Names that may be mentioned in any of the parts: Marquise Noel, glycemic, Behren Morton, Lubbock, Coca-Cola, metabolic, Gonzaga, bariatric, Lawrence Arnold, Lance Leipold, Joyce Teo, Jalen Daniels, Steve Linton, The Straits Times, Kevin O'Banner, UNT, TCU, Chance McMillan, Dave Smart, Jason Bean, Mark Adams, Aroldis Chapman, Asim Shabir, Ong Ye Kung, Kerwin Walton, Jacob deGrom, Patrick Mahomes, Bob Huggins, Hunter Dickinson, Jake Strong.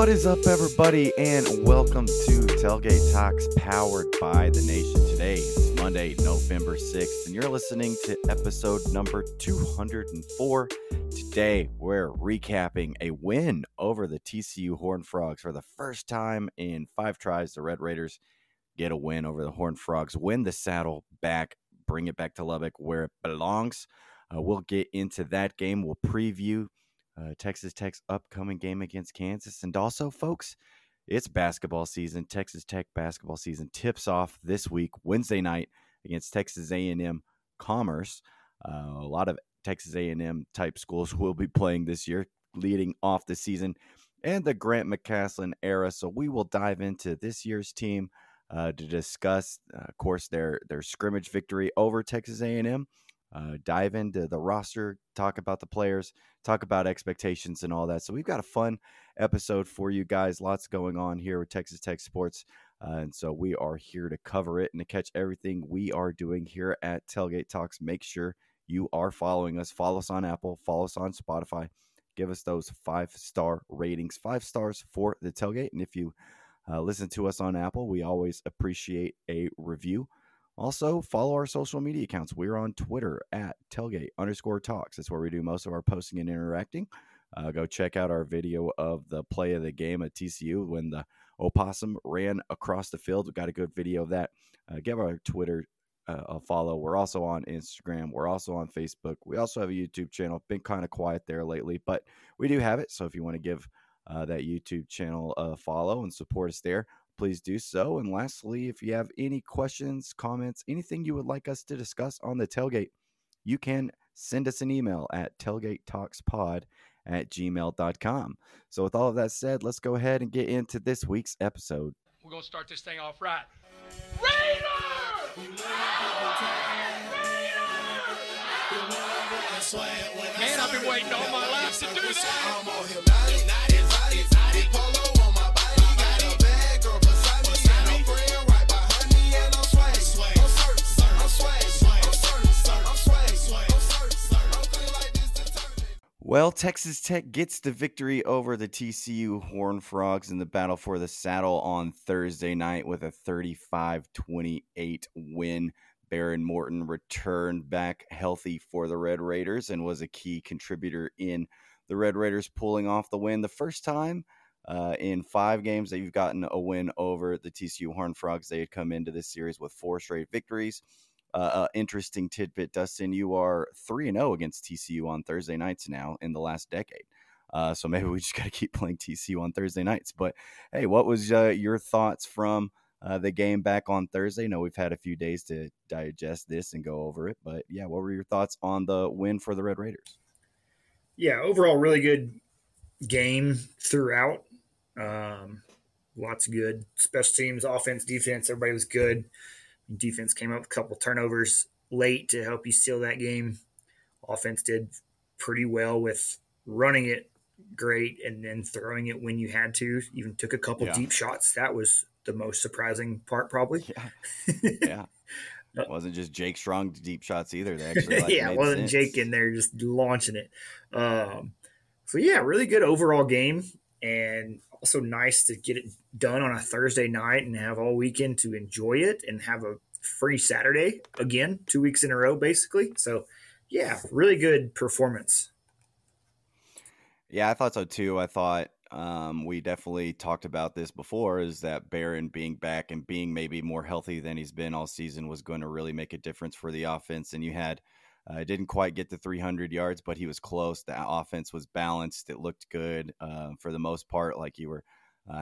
What is up, everybody, and welcome to Tailgate Talks, powered by The Nation. Today is Monday, November 6th, and you're listening to episode number 204. Today, we're recapping a win over the TCU Horned Frogs. For the first time in 5 tries, the Red Raiders get a win over the Horned Frogs, win the Saddle back, bring it back to Lubbock where it belongs. We'll get into that game. We'll preview Texas Tech's upcoming game against Kansas. And also, folks, it's basketball season. Texas Tech basketball season tips off this week, Wednesday night, against Texas A&M Commerce. A lot of Texas A&M type schools will be playing this year, leading off the season and the Grant McCasland era. So we will dive into this year's team to discuss, of course, their scrimmage victory over Texas A&M. Dive into the roster, talk about the players, talk about expectations and all that. So we've got a fun episode for you guys. Lots going on here with Texas Tech Sports. And so we are here to cover it and to catch everything we are doing here at Tailgate Talks. Make sure you are following us. Follow us on Apple. Follow us on Spotify. Give us those 5-star ratings. 5 stars for the tailgate. And if you listen to us on Apple, we always appreciate a review. Also, follow our social media accounts. We're on Twitter at tailgate_talks. That's where we do most of our posting and interacting. Go check out our video of the play of the game at TCU when the opossum ran across the field. We've got a good video of that. Give our Twitter a follow. We're also on Instagram. We're also on Facebook. We also have a YouTube channel. Been kind of quiet there lately, but we do have it. So if you want to give that YouTube channel a follow and support us there, please do so. And lastly, if you have any questions, comments, anything you would like us to discuss on the tailgate, you can send us an email at tailgatetalkspod@gmail.com. So with all of that said, let's go ahead and get into this week's episode. We're going to start this thing off right. Raiders! Raiders! Man, I've been waiting all my life to do that. Well, Texas Tech gets the victory over the TCU Horned Frogs in the battle for the saddle on Thursday night with a 35-28 win. Behren Morton returned back healthy for the Red Raiders and was a key contributor in the Red Raiders pulling off the win. The first time in 5 games that you've gotten a win over the TCU Horned Frogs. They had come into this series with 4 straight victories. Interesting tidbit, Dustin, you are 3-0 against TCU on Thursday nights now in the last decade. So maybe we just got to keep playing TCU on Thursday nights. But, hey, what was your thoughts from the game back on Thursday? I know we've had a few days to digest this and go over it. But, yeah, what were your thoughts on the win for the Red Raiders? Yeah, overall, really good game throughout. Lots of good special teams, offense, defense. Everybody was good. Defense came up with a couple turnovers late to help you seal that game. Offense did pretty well with running it great and then throwing it when you had to. Even took a couple deep shots. That was the most surprising part, probably. Yeah. It wasn't just Jake Strong deep shots either. They actually it wasn't sense. Jake in there just launching it. So, yeah, really good overall game. And also nice to get it done on a Thursday night and have all weekend to enjoy it and have a free Saturday again, 2 weeks in a row, basically. So, yeah, really good performance. Yeah, I thought so, too. I thought we definitely talked about this before, is that Behren being back and being maybe more healthy than he's been all season was going to really make a difference for the offense. And you had didn't quite get the 300 yards, but he was close. The offense was balanced. It looked good for the most part, like you were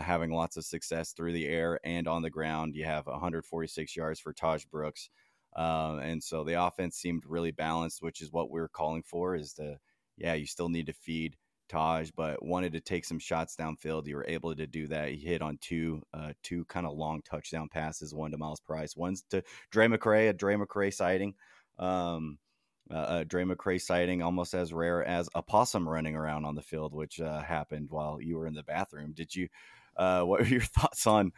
having lots of success through the air and on the ground. You have 146 yards for Tahj Brooks. And so the offense seemed really balanced, which is what we were calling for, is you still need to feed Tahj, but wanted to take some shots downfield. You were able to do that. He hit on two kind of long touchdown passes, one to Miles Price, one to Drae McCray, a Drae McCray sighting. A Drae McCray sighting almost as rare as a possum running around on the field, which happened while you were in the bathroom. Did you? What were your thoughts on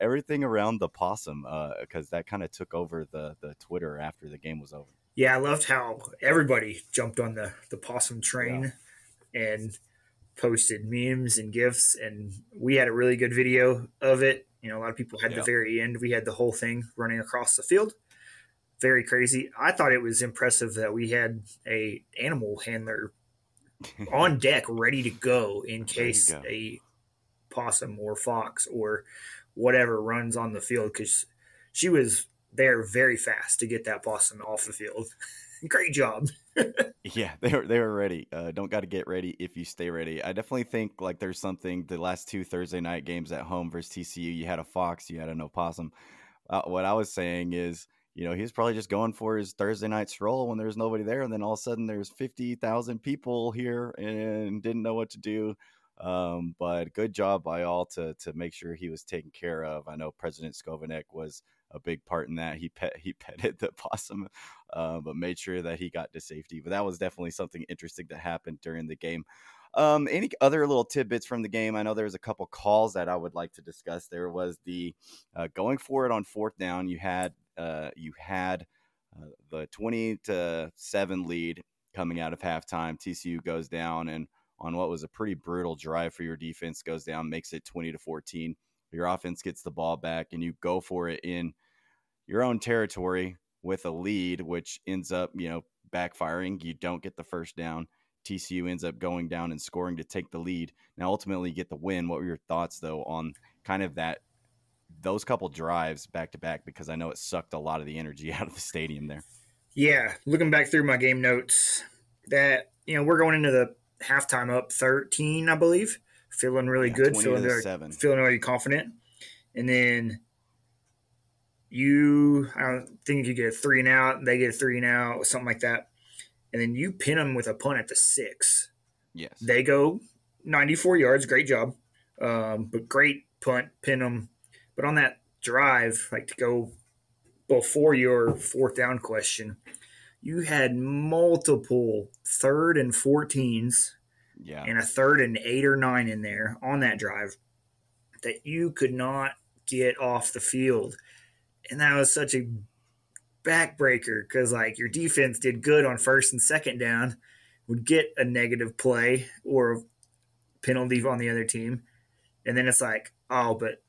everything around the possum? Because that kind of took over the Twitter after the game was over. Yeah, I loved how everybody jumped on the possum train and posted memes and GIFs, and we had a really good video of it. You know, a lot of people had the very end. We had the whole thing running across the field. Very crazy. I thought it was impressive that we had a animal handler on deck ready to go in case a possum or fox or whatever runs on the field, because she was there very fast to get that possum off the field. Great job. Yeah, they were ready. Don't got to get ready if you stay ready. I definitely think like there's something. The last two Thursday night games at home versus TCU, you had a fox, you had an opossum. What I was saying is, you know, he was probably just going for his Thursday night stroll when there was nobody there, and then all of a sudden there's 50,000 people here and didn't know what to do. But good job by all to make sure he was taken care of. I know President Skovanec was a big part in that. He petted the possum, but made sure that he got to safety. But that was definitely something interesting that happened during the game. Any other little tidbits from the game? I know there was a couple calls that I would like to discuss. There was the going for it on fourth down. You had the 20-7 lead coming out of halftime. TCU goes down, and on what was a pretty brutal drive for your defense, goes down, makes it 20-14. Your offense gets the ball back, and you go for it in your own territory with a lead, which ends up, you know, backfiring. You don't get the first down. TCU ends up going down and scoring to take the lead. Now, ultimately, you get the win. What were your thoughts, though, on kind of that, those couple drives back to back? Because I know it sucked a lot of the energy out of the stadium there. Yeah, looking back through my game notes, that, you know, we're going into the halftime up 13, I believe. Feeling really good, feeling really confident. And then I don't think you get a 3-and-out, they get a 3-and-out, something like that. And then you pin them with a punt at the 6. Yes. They go 94 yards. Great job. But great punt, pin them. But on that drive, like to go before your fourth down question, you had multiple 3rd and 14s. Yeah. And a 3rd and 8 or 9 in there on that drive that you could not get off the field. And that was such a backbreaker because, like, your defense did good on 1st and 2nd down, would get a negative play or a penalty on the other team. And then it's like, oh, but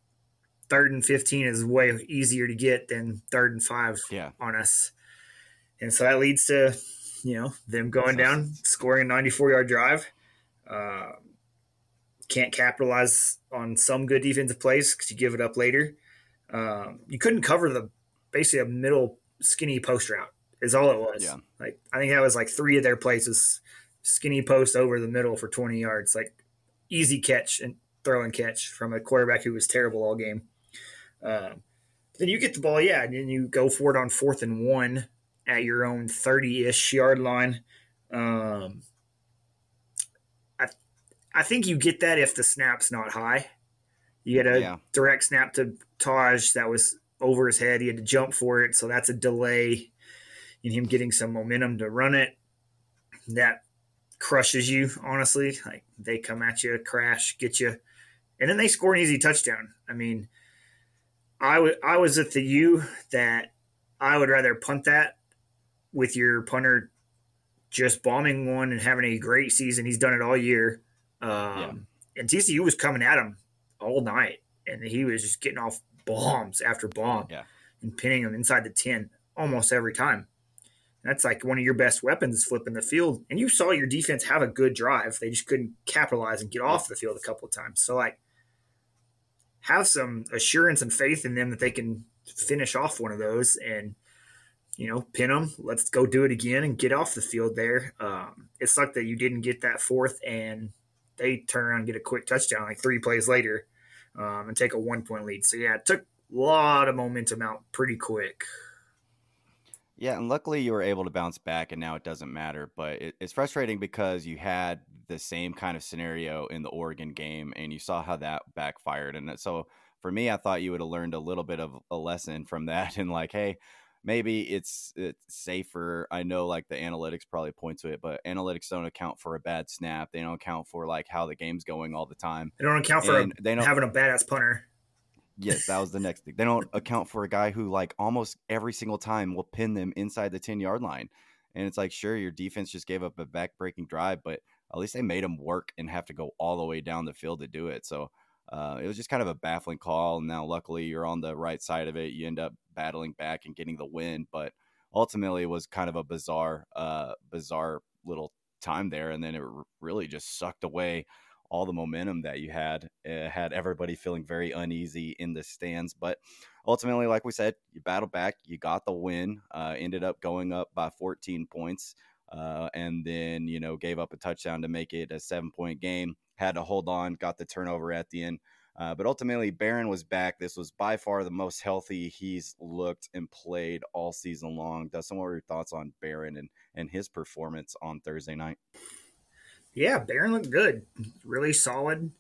3rd and 15 is way easier to get than 3rd and 5 on us. And so that leads to, you know, them going down, scoring a 94-yard drive. Can't capitalize on some good defensive plays because you give it up later. You couldn't cover basically a middle skinny post route is all it was. Yeah. Like, I think that was like 3 of their plays, skinny post over the middle for 20 yards, like easy catch and throw and catch from a quarterback who was terrible all game. Then you get the ball. Yeah. And then you go for it on 4th and 1 at your own 30-ish yard line. I think you get that if the snap's not high. You get a direct snap to Tahj that was over his head. He had to jump for it, so that's a delay in him getting some momentum to run it. That crushes you, honestly. Like, they come at you, crash, get you, and then they score an easy touchdown. I mean, I was at the U that I would rather punt that with your punter just bombing one and having a great season. He's done it all year. And TCU was coming at him all night, and he was just getting off bombs after bomb and pinning them inside the 10 almost every time. And that's like one of your best weapons, flipping the field. And you saw your defense have a good drive. They just couldn't capitalize and get off the field a couple of times. So, like, have some assurance and faith in them that they can finish off one of those and, you know, pin them. Let's go do it again and get off the field there. It sucked that you didn't get that 4th and – they turn around and get a quick touchdown like 3 plays later and take a 1-point lead. So, yeah, it took a lot of momentum out pretty quick. Yeah, and luckily you were able to bounce back, and now it doesn't matter. But it's frustrating because you had the same kind of scenario in the Oregon game, and you saw how that backfired. And so, for me, I thought you would have learned a little bit of a lesson from that and like, hey, maybe it's safer. I know, like, the analytics probably point to it, but analytics don't account for a bad snap. They don't account for, like, how the game's going all the time. They don't account for having a badass punter. Yes, that was the next thing. They don't account for a guy who, like, almost every single time will pin them inside the 10-yard line. And it's like, sure, your defense just gave up a back-breaking drive, but at least they made him work and have to go all the way down the field to do it. So it was just kind of a baffling call. Now, luckily, you're on the right side of it. You end up battling back and getting the win. But ultimately, it was kind of a bizarre little time there. And then it really just sucked away all the momentum that you had. It had everybody feeling very uneasy in the stands. But ultimately, like we said, you battled back. You got the win. Ended up going up by 14 points. And then, you know, gave up a touchdown to make it a 7-point game, had to hold on, got the turnover at the end. But ultimately, Behren was back. This was by far the most healthy he's looked and played all season long. Dustin, what were your thoughts on Behren and his performance on Thursday night? Yeah, Behren looked good, really solid.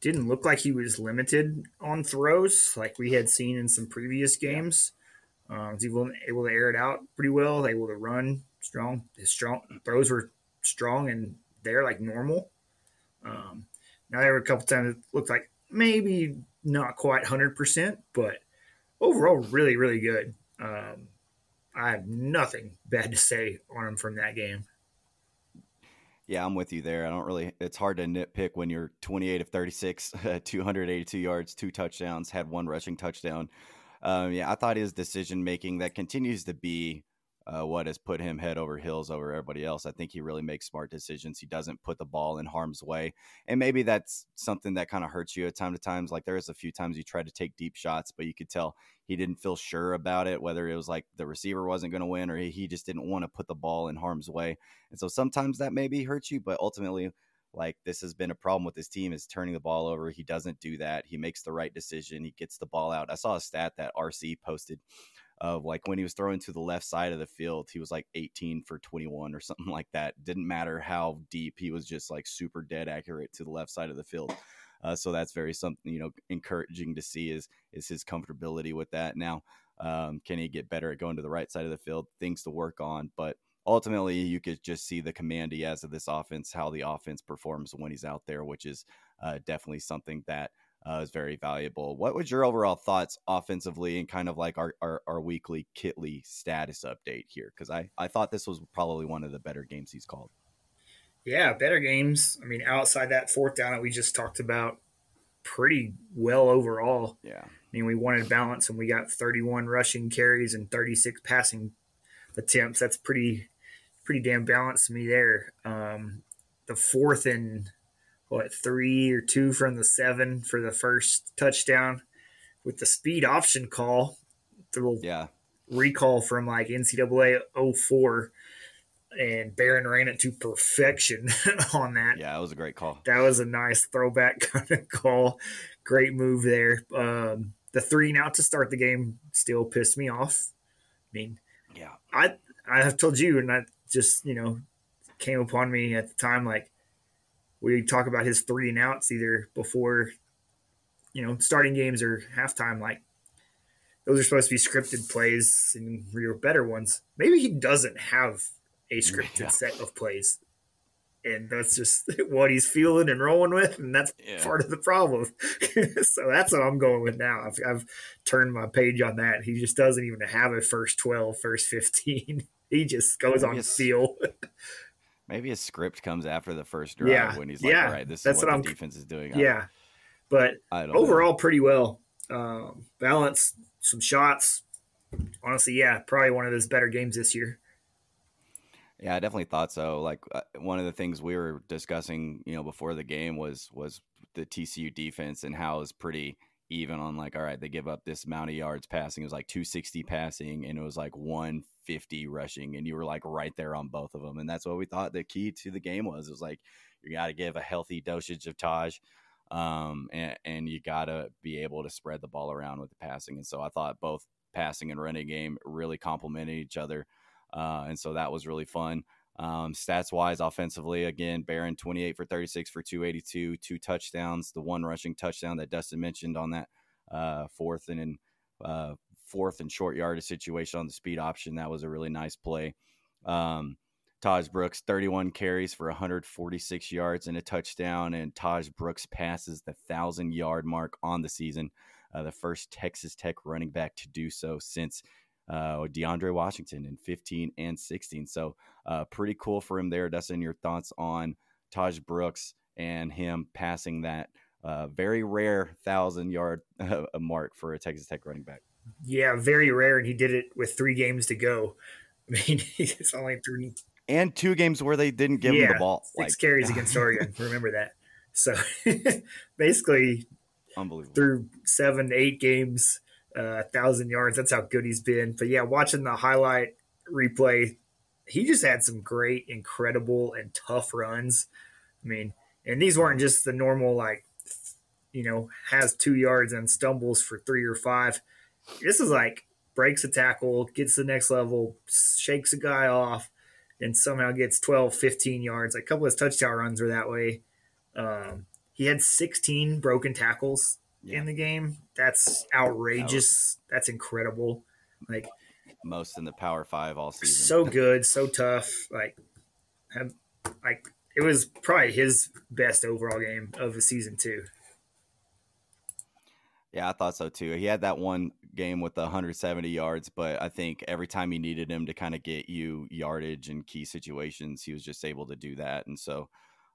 Didn't look like he was limited on throws like we had seen in some previous games. He was able to air it out pretty well, able to run strong. His throws were strong and there like normal. Now there were a couple times it looked like maybe not quite 100%, but overall really, really good. I have nothing bad to say on him from that game. Yeah, I'm with you there. I don't really, it's hard to nitpick when you're 28 of 36, 282 yards, 2 touchdowns, had 1 rushing touchdown. Yeah, I thought his decision-making that continues to be what has put him head over heels over everybody else. I think he really makes smart decisions. He doesn't put the ball in harm's way. And maybe that's something that kind of hurts you at time to times. Like there is a few times he tried to take deep shots, but you could tell he didn't feel sure about it, whether it was like the receiver wasn't going to win or he just didn't want to put the ball in harm's way. And so sometimes that maybe hurts you, but ultimately, like this has been a problem with this team is turning the ball over. He doesn't do that. He makes the right decision. He gets the ball out. I saw a stat that RC posted of like when he was throwing to the left side of the field, he was like 18 for 21 or something like that. Didn't matter how deep, he was just like super dead accurate to the left side of the field. So that's very something, you know, encouraging to see is his comfortability with that. Now, can he get better at going to the right side of the field? Things to work on, but ultimately you could just see the command he has of this offense, how the offense performs when he's out there, which is definitely something that is very valuable. What was your overall thoughts offensively and kind of like our weekly Kitley status update here? Because I thought this was probably one of the better games he's called. Yeah, better games. I mean, outside that fourth down that we just talked about, pretty well overall. Yeah. I mean, we wanted balance and we got 31 rushing carries and 36 passing attempts. That's pretty damn balanced to me there. The fourth and – 3 or 2 from the 7 for the first touchdown with the speed option call, recall from like NCAA 04, and Behren ran it to perfection on that. Yeah, that was a great call. That was a nice throwback kind of call. Great move there. The 3 now to start the game still pissed me off. I mean, yeah, I have told you, and that just, you know, came upon me at the time, like, we talk about his 3 and outs either before, you know, starting games or halftime. Like those are supposed to be scripted plays and real better ones. Maybe he doesn't have a scripted set of plays, and that's just what he's feeling and rolling with. And that's part of the problem. So that's what I'm going with now. I've turned my page on that. He just doesn't even have a first 12, first 15. He just goes on feel. Maybe a script comes after the first drive when he's like, all right, this is what the defense is doing. Yeah, but overall pretty well. Balance, some shots. Honestly, yeah, probably one of those better games this year. Yeah, I definitely thought so. Like one of the things we were discussing, you know, before the game was the TCU defense and how it's pretty – even on like, all right, they give up this amount of yards passing. It was like 260 passing and it was like 150 rushing. And you were like right there on both of them. And that's what we thought the key to the game was. It was like, you got to give a healthy dosage of Tahj and you got to be able to spread the ball around with the passing. And so I thought both passing and running game really complemented each other. And so that was really fun. Stats wise, offensively, again, Behren 28 for 36 for 282, 2 touchdowns, the 1 rushing touchdown that Dustin mentioned on that fourth and short yardage situation on the speed option. That was a really nice play. Tahj Brooks 31 carries for 146 yards and a touchdown, and Tahj Brooks passes the 1,000-yard mark on the season, the first Texas Tech running back to do so since DeAndre Washington in 2015 and 2016. So pretty cool for him there. Dustin, your thoughts on Tahj Brooks and him passing that very rare 1,000-yard mark for a Texas Tech running back. Yeah, very rare, and he did it with 3 games to go. I mean, it's only 3. And 2 games where they didn't give him the ball. 6 carries against Oregon. Remember that. So basically, unbelievable. Through 7-8 games, 1,000 yards. That's how good he's been. But yeah, watching the highlight replay, he just had some great, incredible, and tough runs. I mean, and these weren't just the normal, like, you know, has 2 yards and stumbles for 3 or 5. This is like breaks a tackle, gets to the next level, shakes a guy off, and somehow gets 12, 15 yards. A couple of his touchdown runs were that way. He had 16 broken tackles in the game. That's outrageous. That's incredible. Like most in the Power 5 all season. So good, so tough. Like it was probably his best overall game of the season too. Yeah, I thought so too. He had that one game with 170 yards, but I think every time you needed him to kind of get you yardage in key situations, he was just able to do that. And so,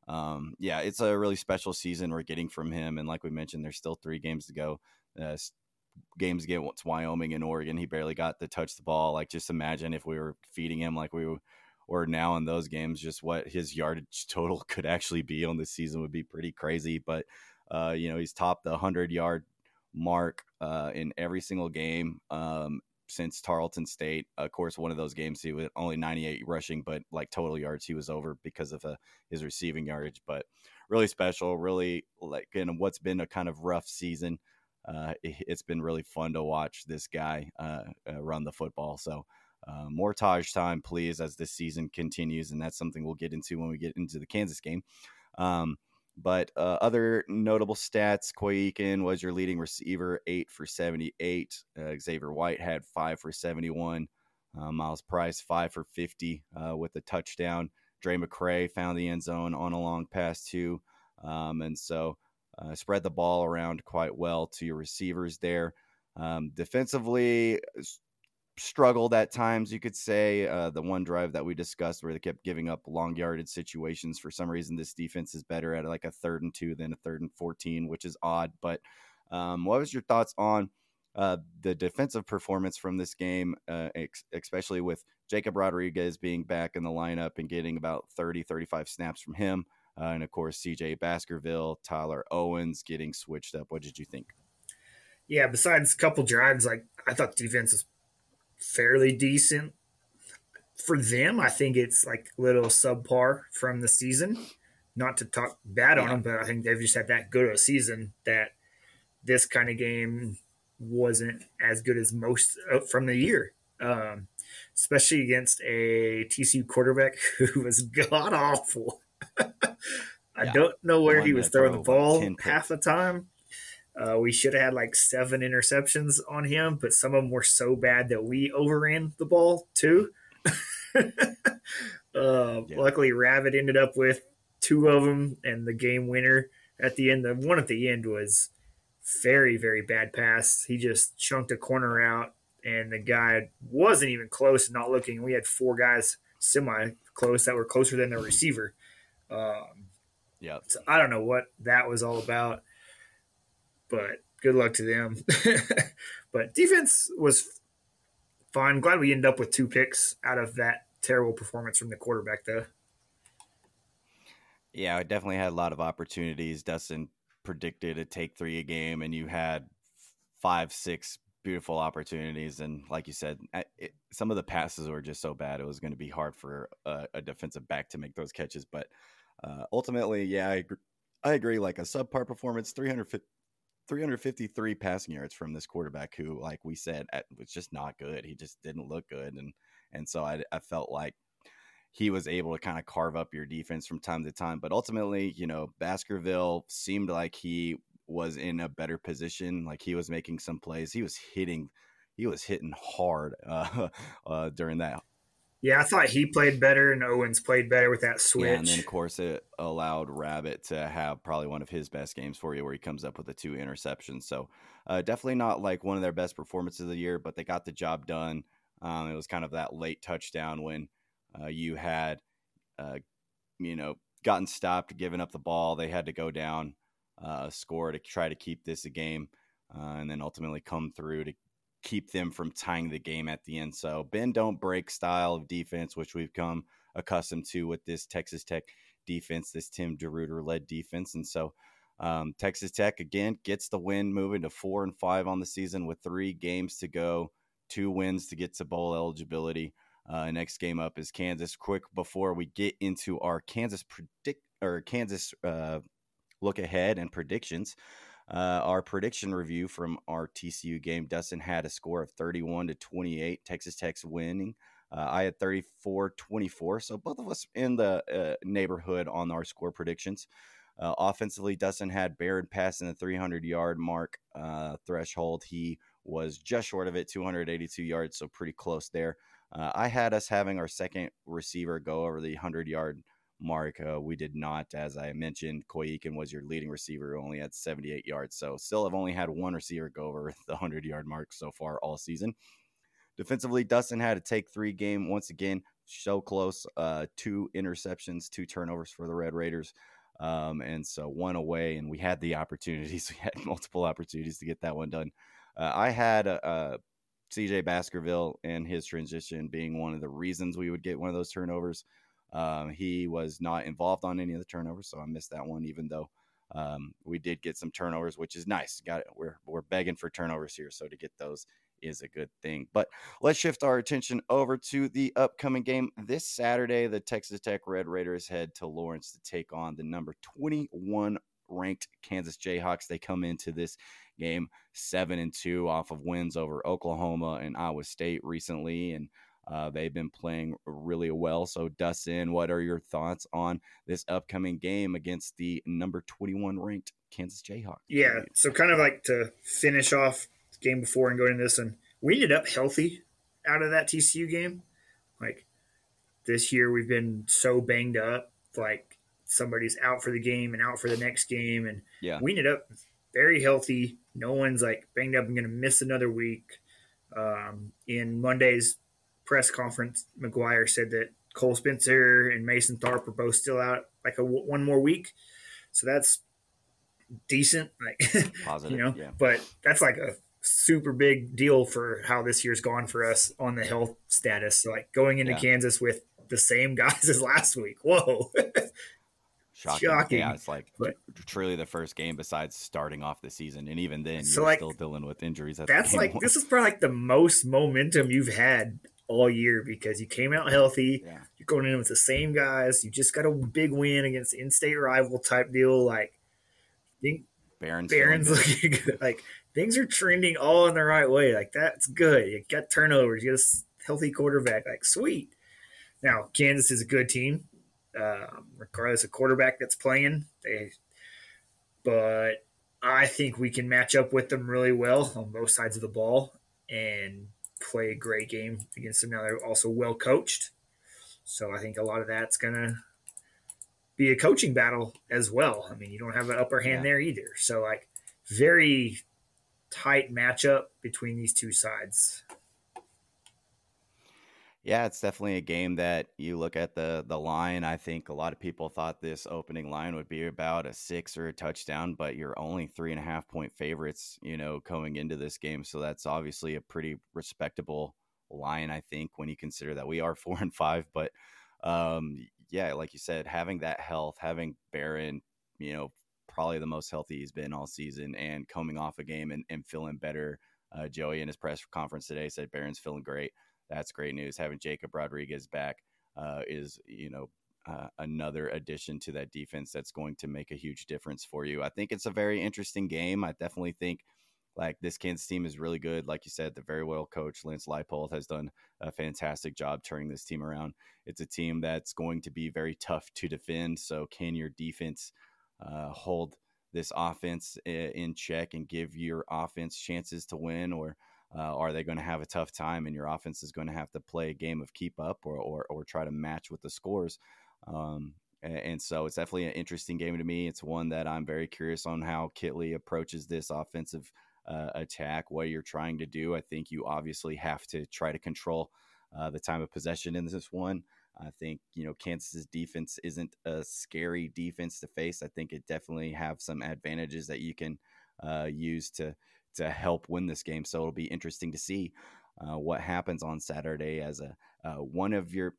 yeah, it's a really special season we're getting from him. And like we mentioned, there's still 3 games to go. Games against Wyoming and Oregon, he barely got to touch the ball. Like, just imagine if we were feeding him like we were now in those games, just what his yardage total could actually be on this season would be pretty crazy. But, you know, he's topped the 100-yard mark in every single game since Tarleton State. Of course, one of those games he was only 98 rushing, but like total yards he was over because of his receiving yardage. But really special, really, like, in what's been a kind of rough season, it's been really fun to watch this guy run the football. So more Tahj time, please, as this season continues, and that's something we'll get into when we get into the Kansas game. But other notable stats, Koy Eakin was your leading receiver, 8 for 78. Xavier White had 5 for 71. Miles Price, 5 for 50 with a touchdown. Drae McCray found the end zone on a long pass, too. And so spread the ball around quite well to your receivers there. Defensively, struggled at times, you could say. The one drive that we discussed where they kept giving up long yardage situations. For some reason, this defense is better at like a 3rd and 2 than a 3rd and 14, which is odd. But what was your thoughts on the defensive performance from this game, especially with Jacob Rodriguez being back in the lineup and getting about 30-35 snaps from him, and of course C.J. Baskerville, Tyler Owens getting switched up? What did you think? Yeah, besides a couple drives, like, I thought the defense was fairly decent for them. I think it's like a little subpar from the season, not to talk bad on them, but I think they've just had that good of a season that this kind of game wasn't as good as most from the year, especially against a TCU quarterback who was god awful. I don't know where he was throwing the ball half the time. We should have had like 7 interceptions on him, but some of them were so bad that we overran the ball too. Luckily, Rabbit ended up with 2 of them and the game winner at the end. The one at the end was very, very bad pass. He just chunked a corner out, and the guy wasn't even close, not looking. We had 4 guys semi-close that were closer than the receiver. So I don't know what that was all about, but good luck to them. But defense was fine. Glad we ended up with 2 picks out of that terrible performance from the quarterback, though. Yeah, I definitely had a lot of opportunities. Dustin predicted a take 3 a game, and you had 5-6 beautiful opportunities. And like you said, some of the passes were just so bad, it was going to be hard for a defensive back to make those catches. But ultimately, yeah, I agree. Like, a subpar performance, 353 passing yards from this quarterback who, like we said, was just not good. He just didn't look good. And so I felt like he was able to kind of carve up your defense from time to time. But ultimately, you know, Baskerville seemed like he was in a better position. Like, he was making some plays. He was hitting hard during that. Yeah, I thought he played better and Owens played better with that switch. Yeah, and then, of course, it allowed Rabbit to have probably one of his best games for you, where he comes up with the 2 interceptions. So definitely not like one of their best performances of the year, but they got the job done. It was kind of that late touchdown when you had, gotten stopped, given up the ball. They had to go down a score to try to keep this a game, and then ultimately come through to keep them from tying the game at the end. So bend don't break style of defense, which we've come accustomed to with this Texas Tech defense, this Tim DeRuiter led defense. And so Texas Tech again gets the win, moving to 4-5 on the season with 3 games to go, 2 wins to get to bowl eligibility. Next game up is Kansas. Quick before we get into our Kansas look ahead and predictions, our prediction review from our TCU game, Dustin had a score of 31-28, Texas Tech's winning. I had 34-24, so both of us in the neighborhood on our score predictions. Offensively, Dustin had Behren passing the 300-yard mark threshold. He was just short of it, 282 yards, so pretty close there. I had us having our second receiver go over the 100-yard mark. We did not. As I mentioned, Koy Eakin was your leading receiver, who only had 78 yards. So still have only had one receiver go over the 100-yard mark so far all season. Defensively, Dustin had a take 3 game. Once again, so close. 2 interceptions, 2 turnovers for the Red Raiders. And so one away, and we had the opportunities. We had multiple opportunities to get that one done. I had C.J. Baskerville and his transition being one of the reasons we would get one of those turnovers. He was not involved on any of the turnovers, so I missed that one, even though we did get some turnovers, which is nice. Got it. We're begging for turnovers here, so to get those is a good thing. But let's shift our attention over to the upcoming game. This Saturday, the Texas Tech Red Raiders head to Lawrence to take on the number 21 ranked Kansas Jayhawks. They come into this game 7-2 off of wins over Oklahoma and Iowa State recently, and they've been playing really well. So Dustin, what are your thoughts on this upcoming game against the number 21 ranked Kansas Jayhawks? Yeah. So kind of like to finish off the game before and go into this, and we ended up healthy out of that TCU game. Like this year we've been so banged up, like somebody's out for the game and out for the next game. And yeah, we ended up very healthy. No one's like banged up and going to miss another week. In Monday's press conference, McGuire said that Cole Spencer and Mason Tharp are both still out like one more week. So that's decent, like positive, you know, yeah. But that's like a super big deal for how this year's gone for us on the health status. So like going into Kansas with the same guys as last week. Whoa. Shocking. Yeah, it's like truly the first game besides starting off the season. And even then, so you're like, still dealing with injuries. That's like, one. This is probably like the most momentum you've had all year because you came out healthy. Yeah. You're going in with the same guys. You just got a big win against the in-state rival type deal. Like, I think Barron's looking good. Like, things are trending all in the right way. Like, that's good. You got turnovers. You got a healthy quarterback. Like, sweet. Now, Kansas is a good team, regardless of quarterback that's playing. But I think we can match up with them really well on both sides of the ball and play a great game against them. Now they're also well coached, so I think a lot of that's gonna be a coaching battle as well. I mean, you don't have an upper hand there either, so like very tight matchup between these two sides. Yeah, it's definitely a game that you look at the line. I think a lot of people thought this opening line would be about a 6 or a touchdown, but you're only 3.5-point favorites, you know, coming into this game. So that's obviously a pretty respectable line, I think, when you consider that we are 4-5. But yeah, like you said, having that health, having Behren, you know, probably the most healthy he's been all season and coming off a game and feeling better. Joey in his press conference today said Barron's feeling great. That's great news. Having Jacob Rodriguez back is, you know, another addition to that defense that's going to make a huge difference for you. I think it's a very interesting game. I definitely think, like, this Kansas team is really good. Like you said, they're very well coached. Lance Leipold has done a fantastic job turning this team around. It's a team that's going to be very tough to defend. So can your defense hold this offense in check and give your offense chances to win, or are they going to have a tough time and your offense is going to have to play a game of keep up or try to match with the scores? And so it's definitely an interesting game to me. It's one that I'm very curious on how Kitley approaches this offensive attack, what you're trying to do. I think you obviously have to try to control the time of possession in this one. I think, you know, Kansas's defense isn't a scary defense to face. I think it definitely have some advantages that you can use to help win this game. So it'll be interesting to see what happens on Saturday as a one of your,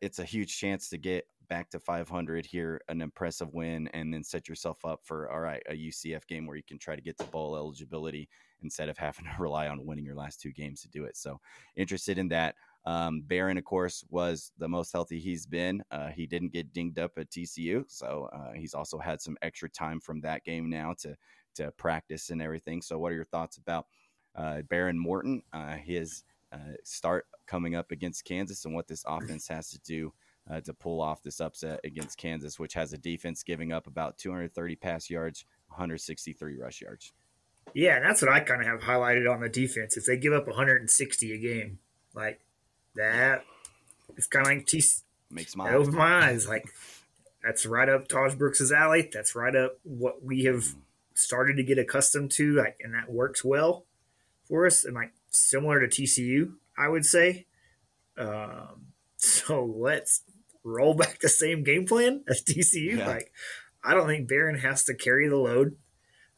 it's a huge chance to get back to 500 here, an impressive win, and then set yourself up for, all right, a UCF game where you can try to get to bowl eligibility instead of having to rely on winning your last two games to do it. So interested in that. Behren, of course, was the most healthy he's been. He didn't get dinged up at TCU, so he's also had some extra time from that game now to practice and everything. So what are your thoughts about Behren Morton, his start coming up against Kansas, and what this offense has to do to pull off this upset against Kansas, which has a defense giving up about 230 pass yards, 163 rush yards? Yeah, and that's what I kind of have highlighted on the defense. If they give up 160 a game, like that, it's kind of like makes my eyes. Over my eyes. Like, that's right up Tahj Brooks' alley. That's right up what we have started to get accustomed to, like, and that works well for us. And like similar to TCU, I would say. So let's roll back the same game plan as TCU. Yeah. Like, I don't think Behren has to carry the load.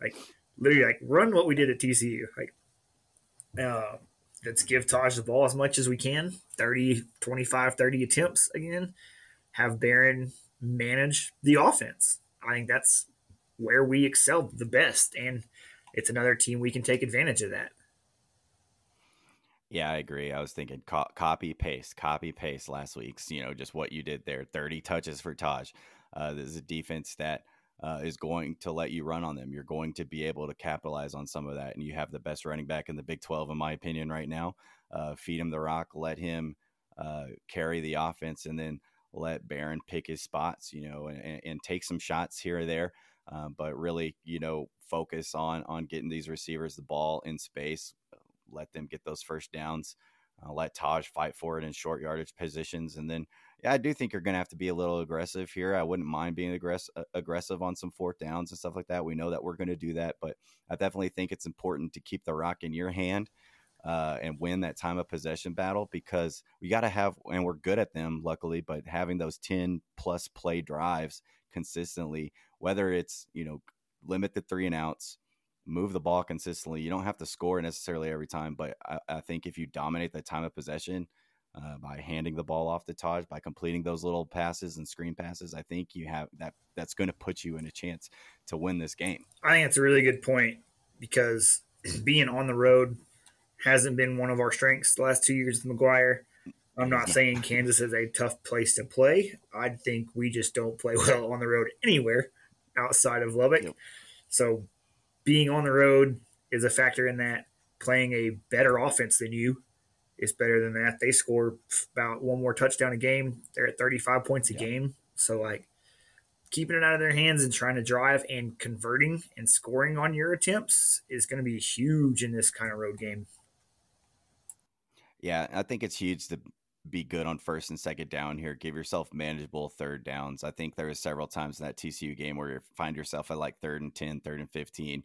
Like, literally, like, run what we did at TCU. Like, let's give Tahj the ball as much as we can, 30 attempts again. Have Behren manage the offense. I think that's where we excelled the best, and it's another team we can take advantage of that. Yeah, I agree. I was thinking copy-paste last week's, you know, just what you did there, 30 touches for Tahj. This is a defense that is going to let you run on them. You're going to be able to capitalize on some of that. And you have the best running back in the Big 12, in my opinion, right now. Feed him the rock, let him carry the offense, and then let Behren pick his spots, you know, and take some shots here or there. But really, you know, focus on getting these receivers the ball in space, let them get those first downs, let Tahj fight for it in short yardage positions. And then, yeah, I do think you're going to have to be a little aggressive here. I wouldn't mind being aggressive on some fourth downs and stuff like that. We know that we're going to do that, but I definitely think it's important to keep the rock in your hand and win that time of possession battle, because we got to have, and we're good at them, luckily, but having those 10-plus play drives consistently, whether it's, you know, limit the 3-and-outs, move the ball consistently. You don't have to score necessarily every time, but I think if you dominate the time of possession by handing the ball off to Tahj, by completing those little passes and screen passes, I think you have that's going to put you in a chance to win this game. I think it's a really good point, because being on the road hasn't been one of our strengths the last 2 years with McGuire. I'm not saying Kansas is a tough place to play. I think we just don't play well on the road anywhere outside of Lubbock. Yep. So being on the road is a factor in that. Playing a better offense than you is better than that. They score about one more touchdown a game. They're at 35 points a game. So, like, keeping it out of their hands and trying to drive and converting and scoring on your attempts is going to be huge in this kind of road game. Yeah, I think it's huge to be good on first and second down here. Give yourself manageable third downs. I think there was several times in that TCU game where you find yourself at like 3rd and 10, 3rd and 15,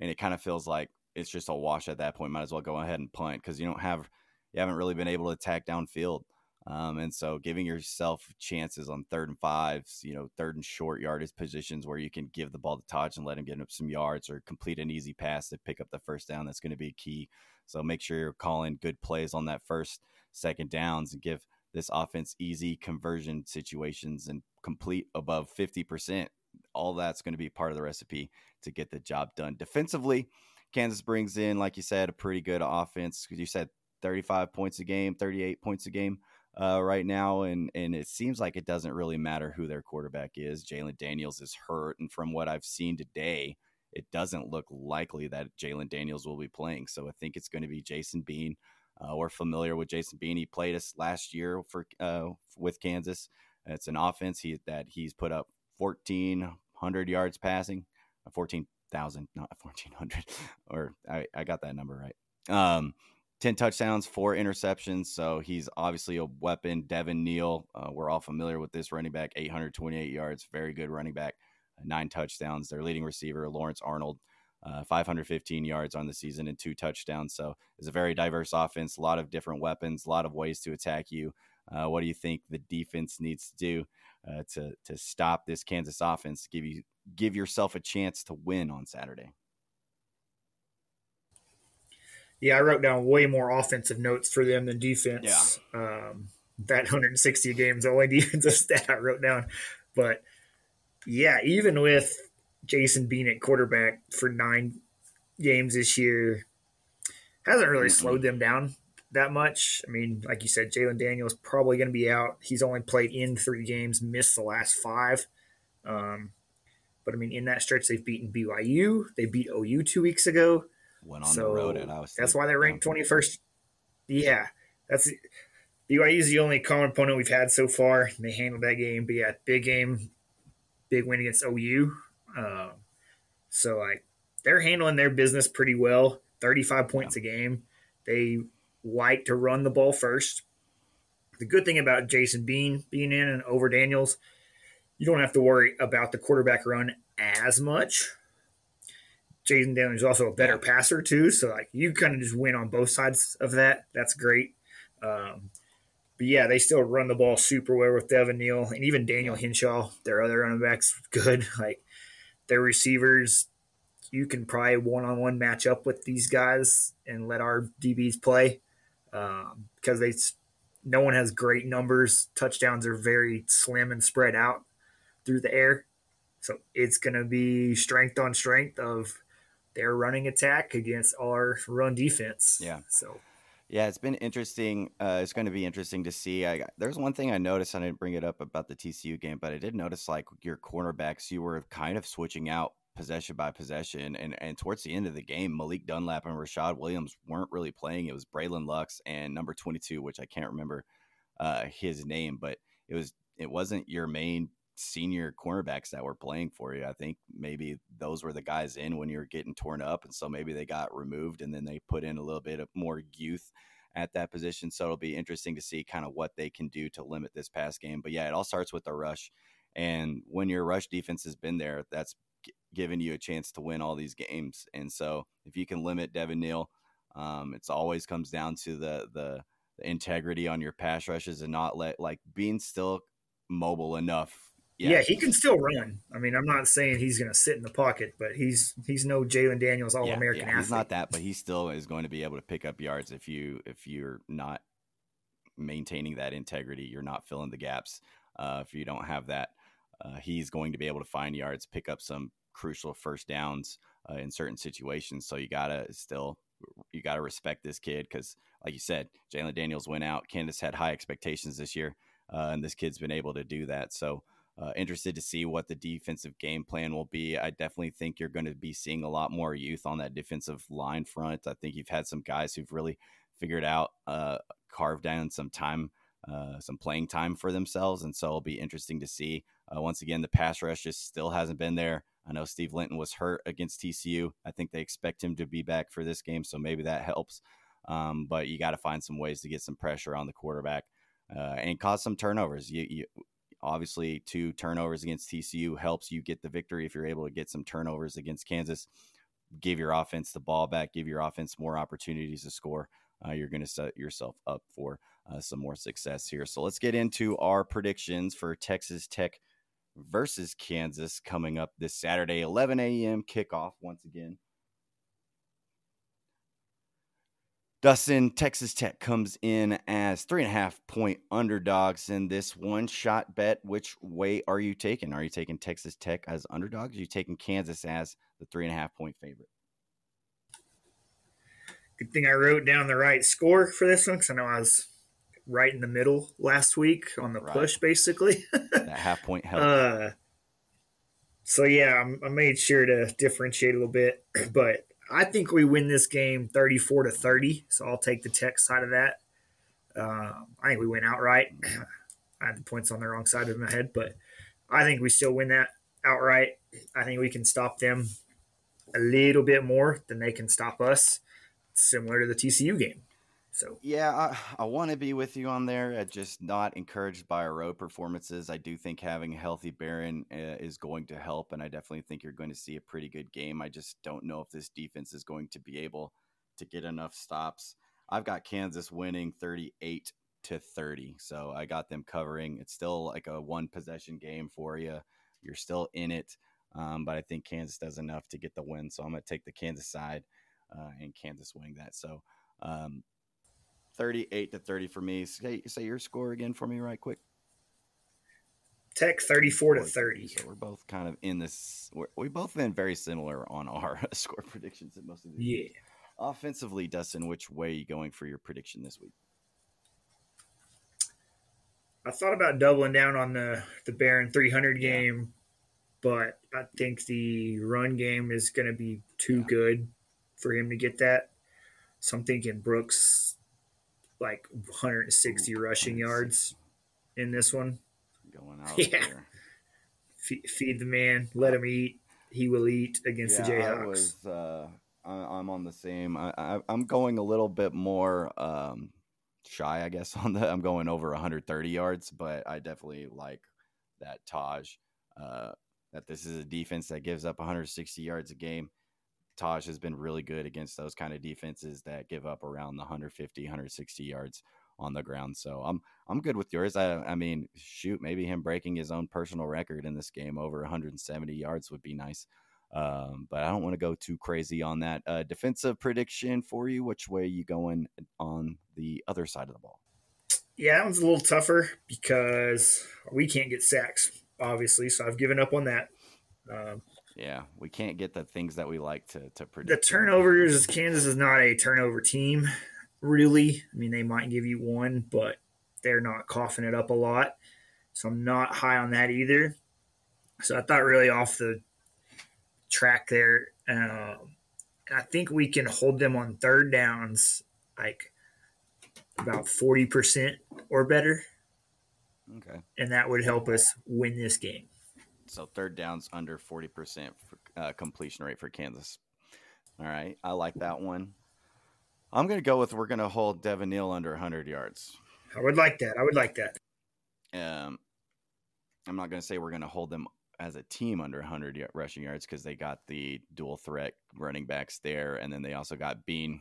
and it kind of feels like it's just a wash at that point. Might as well go ahead and punt, because you haven't really been able to attack downfield. And so giving yourself chances on 3rd and 5s, you know, 3rd and short yardage positions where you can give the ball to Tahj and let him get up some yards, or complete an easy pass to pick up the first down. That's going to be key. So make sure you're calling good plays on that first, second downs, and give this offense easy conversion situations and complete above 50%. All that's going to be part of the recipe to get the job done. Defensively, Kansas brings in, like you said, a pretty good offense. You said 35 points a game, 38 points a game right now, and it seems like it doesn't really matter who their quarterback is. Jalen Daniels is hurt, and from what I've seen today, it doesn't look likely that Jalen Daniels will be playing. So I think it's going to be Jason Bean. We're familiar with Jason Bean. He played us last year with Kansas. It's an offense that he's put up 1,400 yards passing, 14,000, not 1,400, or I got that number right. 10 touchdowns, 4 interceptions. So he's obviously a weapon. Devin Neal, we're all familiar with this running back, 828 yards, very good running back, 9 touchdowns. Their leading receiver, Lawrence Arnold, 515 yards on the season and 2 touchdowns. So it's a very diverse offense, a lot of different weapons, a lot of ways to attack you. What do you think the defense needs to do to stop this Kansas offense to give yourself a chance to win on Saturday? Yeah, I wrote down way more offensive notes for them than defense. Yeah. That 160 games, the only defensive stat I wrote down. But yeah, even with Jason Bean at quarterback for 9 games this year, hasn't really slowed them down that much. I mean, like you said, Jalen Daniels probably going to be out. He's only played in 3 games, missed the last 5. But I mean, in that stretch, they've beaten BYU. They beat OU 2 weeks ago. Went on the road, and I was. That's why they're ranked 21st. Yeah, that's BYU is the only common opponent we've had so far. And they handled that game, but yeah, big game, big win against OU. So like they're handling their business pretty well. 35 points a game. They like to run the ball first. The good thing about Jason Bean being in and over Daniels, you don't have to worry about the quarterback run as much. Jason Daniels is also a better passer too, so like you kind of just win on both sides of that. That's great. But yeah, they still run the ball super well with Devin Neal and even Daniel Hinshaw, their other running backs, good. Like their receivers, you can probably one-on-one match up with these guys and let our DBs play because no one has great numbers. Touchdowns are very slim and spread out through the air, so it's going to be strength on strength of their running attack against our run defense. Yeah. So, yeah, it's been interesting. It's going to be interesting to see. There's one thing I noticed, and I didn't bring it up about the TCU game, but I did notice like your cornerbacks, you were kind of switching out possession by possession. And towards the end of the game, Malik Dunlap and Rashad Williams weren't really playing. It was Braylon Lux and number 22, which I can't remember his name, but it wasn't your main senior cornerbacks that were playing for you. I think maybe those were the guys in when you were getting torn up, and so maybe they got removed, and then they put in a little bit of more youth at that position. So it'll be interesting to see kind of what they can do to limit this pass game. But yeah, it all starts with the rush, and when your rush defense has been there, that's given you a chance to win all these games. And so if you can limit Devin Neal, it's always comes down to the integrity on your pass rushes and not let like being still mobile enough. Yeah, he can still run. I mean, I'm not saying he's going to sit in the pocket, but he's no Jalen Daniels All-American athlete. He's not that, but he still is going to be able to pick up yards if you're not maintaining that integrity. You're not filling the gaps. If you don't have that, he's going to be able to find yards, pick up some crucial first downs in certain situations. So you got to respect this kid because, like you said, Jalen Daniels went out. Kansas had high expectations this year, and this kid's been able to do that. So, interested to see what the defensive game plan will be. I definitely think you're going to be seeing a lot more youth on that defensive line front. I think you've had some guys who've really figured out, carved down some time, some playing time for themselves. And so it'll be interesting to see. Once again, the pass rush just still hasn't been there. I know Steve Linton was hurt against TCU. I think they expect him to be back for this game, so maybe that helps. But you got to find some ways to get some pressure on the quarterback and cause some turnovers. You obviously, 2 turnovers against TCU helps you get the victory. If you're able to get some turnovers against Kansas, give your offense the ball back, give your offense more opportunities to score. You're going to set yourself up for some more success here. So let's get into our predictions for Texas Tech versus Kansas coming up this Saturday, 11 a.m. kickoff once again. Dustin, Texas Tech comes in as 3.5-point underdogs in this one-shot bet. Which way are you taking? Are you taking Texas Tech as underdogs? Are you taking Kansas as the 3.5-point favorite? Good thing I wrote down the right score for this one because I know I was right in the middle last week on the push, basically. That half-point helped. So, yeah, I made sure to differentiate a little bit, but I think we win this game 34-30, so I'll take the Tech side of that. I think we win outright. I had the points on the wrong side of my head, but I think we still win that outright. I think we can stop them a little bit more than they can stop us, similar to the TCU game. So yeah, I want to be with you on there. I'm just not encouraged by our road performances. I do think having a healthy Behren is going to help, and I definitely think you're going to see a pretty good game. I just don't know if this defense is going to be able to get enough stops. I've got Kansas winning 38 to 30. So I got them covering. It's still like a one possession game for you. You're still in it. But I think Kansas does enough to get the win. So I'm going to take the Kansas side and Kansas winning that. So 38-30 for me. Say your score again for me right quick. Tech 34-30. So we're both kind of in this. We've both been very similar on our score predictions at most of the year. Offensively, Dustin, which way are you going for your prediction this week? I thought about doubling down on the Behren 300 game, but I think the run game is going to be too good for him to get that. So I'm thinking Brooks, like 160 rushing yards in this one. Going out there. Feed the man. Let him eat. He will eat against the Jayhawks. I'm on the same. I'm going a little bit more shy, I guess, on that. I'm going over 130 yards, but I definitely like that Tahj. That this is a defense that gives up 160 yards a game. Tahj has been really good against those kind of defenses that give up around the 150, 160 yards on the ground. So I'm good with yours. I mean, shoot, maybe him breaking his own personal record in this game over 170 yards would be nice. But I don't want to go too crazy on that. Defensive prediction for you, which way are you going on the other side of the ball? Yeah, that one's a little tougher because we can't get sacks, obviously. So I've given up on that. We can't get the things that we like to predict. The turnovers, Kansas is not a turnover team, really. I mean, they might give you one, but they're not coughing it up a lot. So I'm not high on that either. So I thought really off the track there. I think we can hold them on third downs like about 40% or better. Okay. And that would help us win this game. So third downs under 40% completion rate for Kansas. All right. I like that one. I'm going to go with we're going to hold Devin Neal under 100 yards. I would like that. I'm not going to say we're going to hold them as a team under 100 rushing yards because they got the dual threat running backs there, and then they also got Bean.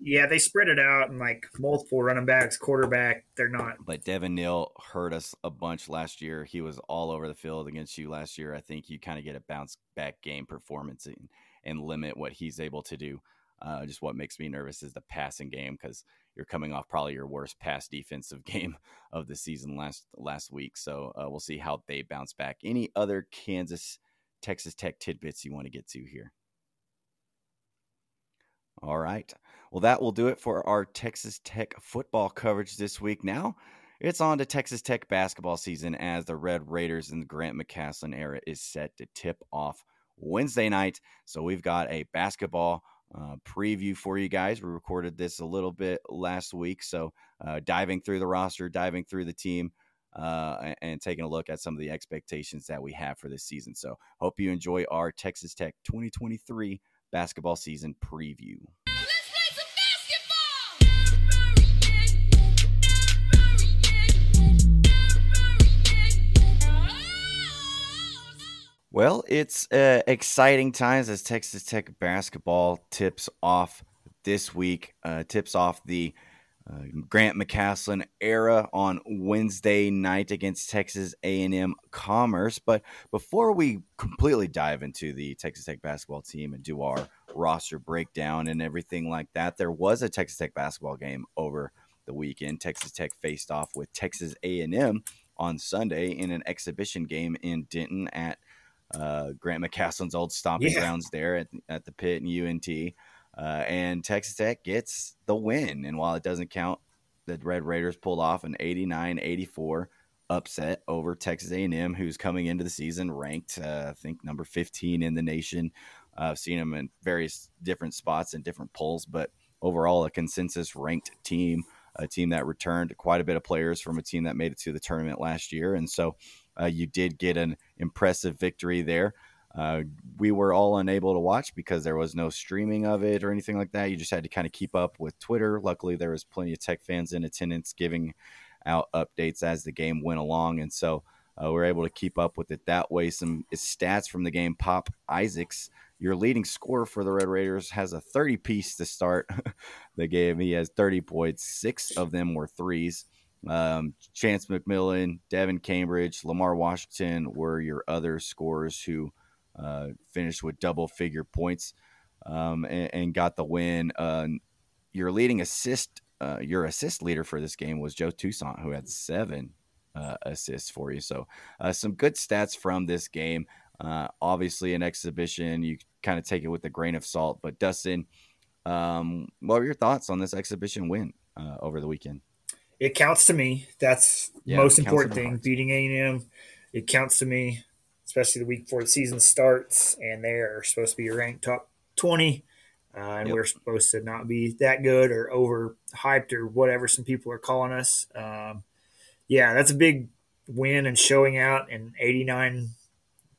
Yeah, they spread it out and like multiple running backs, quarterback. They're not. But Devin Neal hurt us a bunch last year. He was all over the field against you last year. I think you kind of get a bounce back game performance and limit what he's able to do. Just what makes me nervous is the passing game because you're coming off probably your worst pass defensive game of the season last week. So we'll see how they bounce back. Any other Texas Tech tidbits you want to get to here? All right. Well, that will do it for our Texas Tech football coverage this week. Now it's on to Texas Tech basketball season as the Red Raiders and the Grant McCasland era is set to tip off Wednesday night. So we've got a basketball preview for you guys. We recorded this a little bit last week, so diving through the roster, diving through the team, and taking a look at some of the expectations that we have for this season. So hope you enjoy our Texas Tech 2023 basketball season preview. Well, it's exciting times as Texas Tech basketball tips off this week, tips off the Grant McCasland era on Wednesday night against Texas A&M Commerce. But before we completely dive into the Texas Tech basketball team and do our roster breakdown and everything like that, there was a Texas Tech basketball game over the weekend. Texas Tech faced off with Texas A&M on Sunday in an exhibition game in Denton at Grant McCasland's old stomping grounds there at the Pit and UNT, and Texas Tech gets the win. And while it doesn't count, the Red Raiders pulled off an 89-84 upset over Texas A&M, who's coming into the season ranked, I think, number 15 in the nation. I've seen them in various different spots and different polls, but overall a consensus ranked team, a team that returned quite a bit of players from a team that made it to the tournament last year. And so you did get an impressive victory there. We were all unable to watch because there was no streaming of it or anything like that. You just had to kind of keep up with Twitter. Luckily, there was plenty of Tech fans in attendance giving out updates as the game went along. And so we were able to keep up with it that way. Some stats from the game. Pop Isaacs, your leading scorer for the Red Raiders, has a 30-piece to start the game. He has 30 points. 6 of them were threes. Chance McMillan, Devin Cambridge, Lamar Washington were your other scorers who finished with double-figure points and got the win. Your leading assist, your assist leader for this game was Joe Toussaint, who had 7 assists for you. So some good stats from this game. Obviously, an exhibition, you kind of take it with a grain of salt. But Dustin, what were your thoughts on this exhibition win over the weekend? It counts to me. That's the most important thing. Beating A&M, it counts to me, especially the week before the season starts, and they're supposed to be ranked top 20, and we're supposed to not be that good or overhyped or whatever some people are calling us. Yeah, that's a big win, and showing out in 89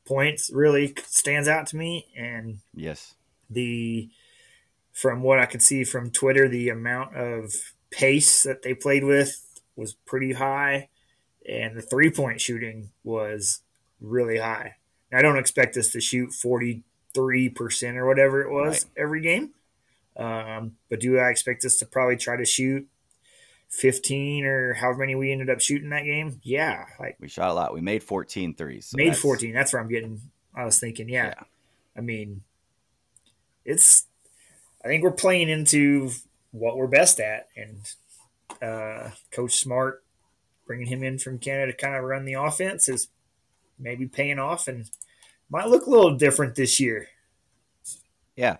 points really stands out to me. And yes, from what I could see from Twitter, the amount of pace that they played with was pretty high, and the three-point shooting was really high. Now, I don't expect us to shoot 43% or whatever it was every game, but do I expect us to probably try to shoot 15 or however many we ended up shooting that game? Yeah, like we shot a lot. We made 14 threes. So made 14. That's where I'm getting. I was thinking, yeah. I mean, it's. I think we're playing into what we're best at, and Coach Smart, bringing him in from Canada to kind of run the offense, is maybe paying off and might look a little different this year. Yeah,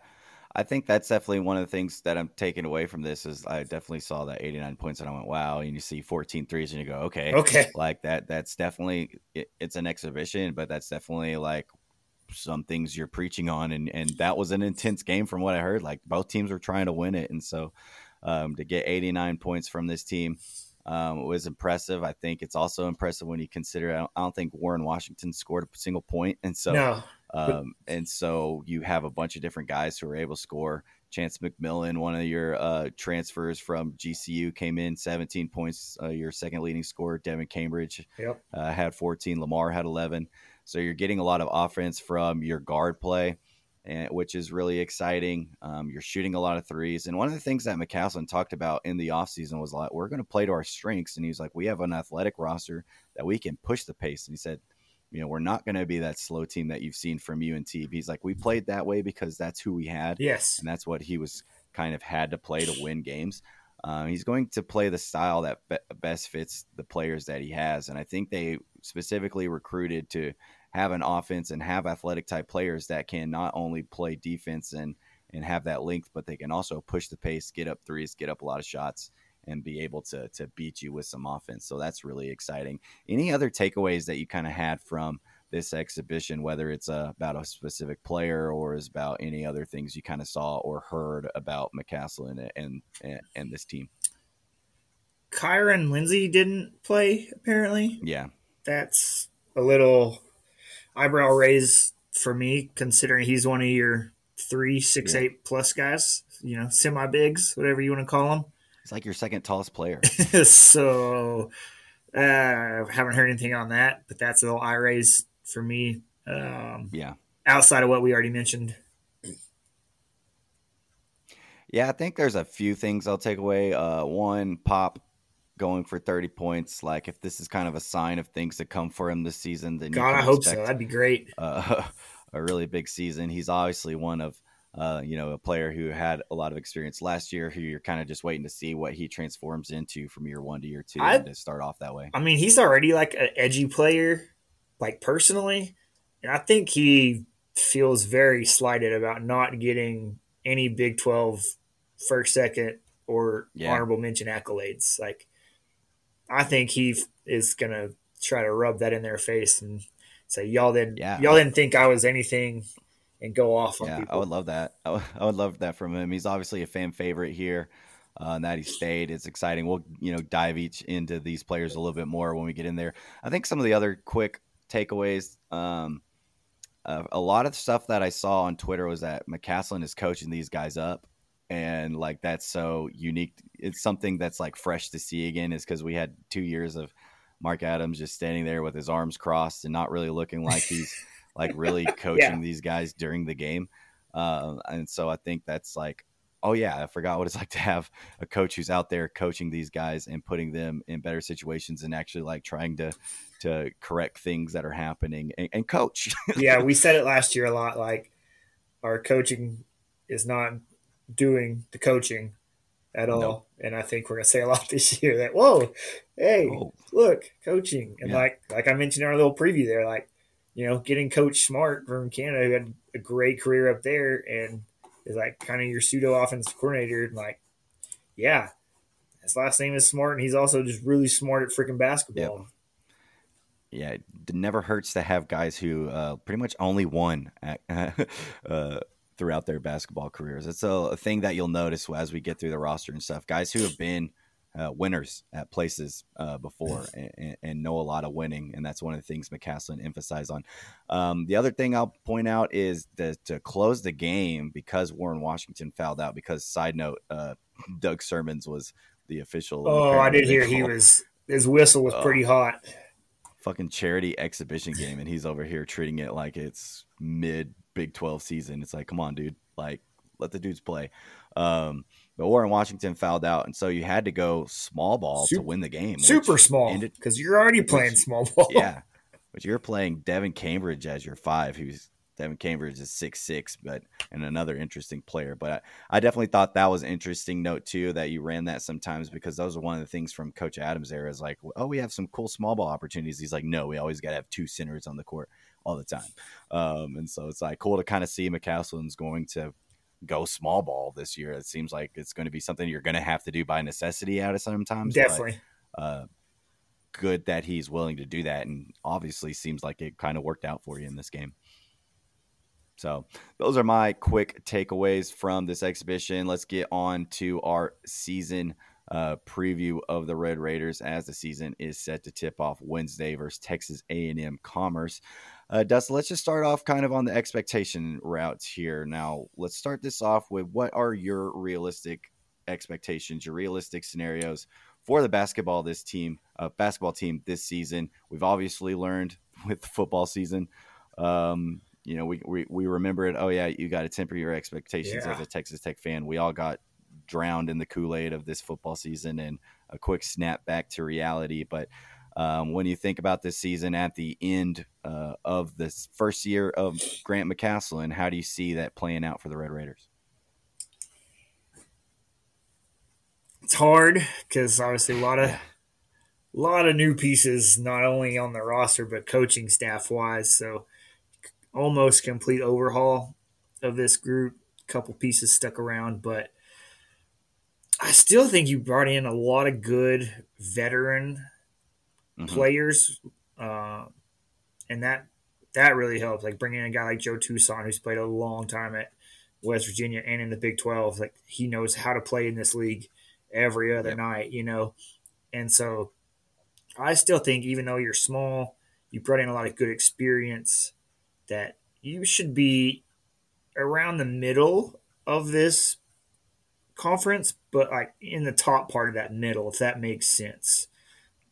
I think that's definitely one of the things that I'm taking away from this is I definitely saw that 89 points and I went, wow. And you see 14 threes and you go, okay. Like that's definitely, it's an exhibition, but that's definitely like some things you're preaching on. And that was an intense game from what I heard, like both teams were trying to win it. And so to get 89 points from this team was impressive. I think it's also impressive when you consider, I don't think Warren Washington scored a single point. And so, and so you have a bunch of different guys who are able to score. Chance McMillan, one of your transfers from GCU, came in 17 points. Your second leading scorer, Devin Cambridge, had 14. Lamar had 11. So you're getting a lot of offense from your guard play, which is really exciting. You're shooting a lot of threes. And one of the things that McCasland talked about in the offseason was like, we're going to play to our strengths. And he's like, we have an athletic roster that we can push the pace. And he said, you know, we're not going to be that slow team that you've seen from UNT. He's like, we played that way because that's who we had. Yes. And that's what he was kind of had to play to win games. He's going to play the style that best fits the players that he has. And I think they specifically recruited to have an offense and have athletic type players that can not only play defense and have that length, but they can also push the pace, get up threes, get up a lot of shots, and be able to beat you with some offense. So that's really exciting. Any other takeaways that you kind of had from this exhibition, whether it's about a specific player or is about any other things you kind of saw or heard about McCasland and this team? Kyron Lindsay didn't play, apparently. Yeah. That's a little eyebrow raise for me, considering he's one of your 3, 6, 8 plus guys, you know, semi-bigs, whatever you want to call them. It's like your second tallest player. So haven't heard anything on that, but that's a little eye raise for me. Outside of what we already mentioned. Yeah, I think there's a few things I'll take away. One, Pop going for 30 points. Like if this is kind of a sign of things to come for him this season, then God, I hope so. That'd be great. A really big season. He's obviously one of a player who had a lot of experience last year, who you're kind of just waiting to see what he transforms into from year one to year two, and to start off that way. I mean, he's already like an edgy player, like personally, and I think he feels very slighted about not getting any Big 12 first, second, or honorable mention accolades. Like, I think he is going to try to rub that in their face and say, y'all didn't think I was anything. And go off on people. I would love that. I would love that from him. He's obviously a fan favorite here, and that he stayed. It's exciting. We'll dive each into these players a little bit more when we get in there. I think some of the other quick takeaways. A lot of stuff that I saw on Twitter was that McCasland is coaching these guys up, and like that's so unique. It's something that's like fresh to see again, is because we had 2 years of Mark Adams just standing there with his arms crossed and not really looking like he's. Like really coaching these guys during the game. And so I think that's like oh yeah, I forgot what it's like to have a coach who's out there coaching these guys and putting them in better situations and actually like trying to correct things that are happening and coach. Yeah. We said it last year a lot, like our coaching is not doing the coaching at all. No. And I think we're going to say a lot this year that, whoa, hey, oh, look, coaching. And yeah, like I mentioned in our little preview there, like, you know, getting Coach Smart from Canada, who had a great career up there and is like kind of your pseudo offense coordinator. And like, yeah, his last name is Smart. And he's also just really smart at freaking basketball. Yep. Yeah, it never hurts to have guys who pretty much only won at, throughout their basketball careers. It's a thing that you'll notice as we get through the roster and stuff. Guys who have been winners at places before and know a lot of winning, and that's one of the things McCasland emphasized on. The other thing I'll point out is that to close the game, because Warren Washington fouled out, because, side note, Doug Sermons was the official. Oh, I did hear he was – his whistle was pretty hot. Fucking charity exhibition game, and he's over here treating it like it's mid Big 12 season. It's like, come on, dude, like let the dudes play. But Warren Washington fouled out, and so you had to go small ball to win the game. Super small, because you're already playing small ball. Yeah, but you're playing Devin Cambridge as your five. Who's Devin Cambridge is 6'6", but and another interesting player. But I definitely thought that was an interesting note too, that you ran that sometimes, because those are one of the things from Coach Adams' era is like, oh, we have some cool small ball opportunities. He's like, no, we always got to have two centers on the court all the time. And so it's like cool to kind of see McCasland's going to go small ball this year. It seems like it's going to be something you're going to have to do by necessity out of sometimes. Definitely. But, good that he's willing to do that, and obviously seems like it kind of worked out for you in this game. So those are my quick takeaways from this exhibition. Let's get on to our season preview of the Red Raiders, as the season is set to tip off Wednesday versus Texas A&M Commerce. Dustin, let's just start off kind of on the expectation routes here. Now, let's start this off with what are your realistic expectations, your realistic scenarios for the basketball team this season. We've obviously learned with the football season, you know, we remember it. Oh, yeah, you got to temper your expectations as a Texas Tech fan. We all got drowned in the Kool-Aid of this football season and a quick snap back to reality. But when you think about this season at the end of this first year of Grant McCasland, how do you see that playing out for the Red Raiders? It's hard because obviously a lot of new pieces, not only on the roster but coaching staff-wise. So almost complete overhaul of this group. A couple pieces stuck around, but I still think you brought in a lot of good veteran players, and that really helped. Like bringing in a guy like Joe Toussaint, who's played a long time at West Virginia and in the Big 12. Like he knows how to play in this league every other night, you know. And so I still think, even though you're small, you brought in a lot of good experience, that you should be around the middle of this conference, but like in the top part of that middle, if that makes sense.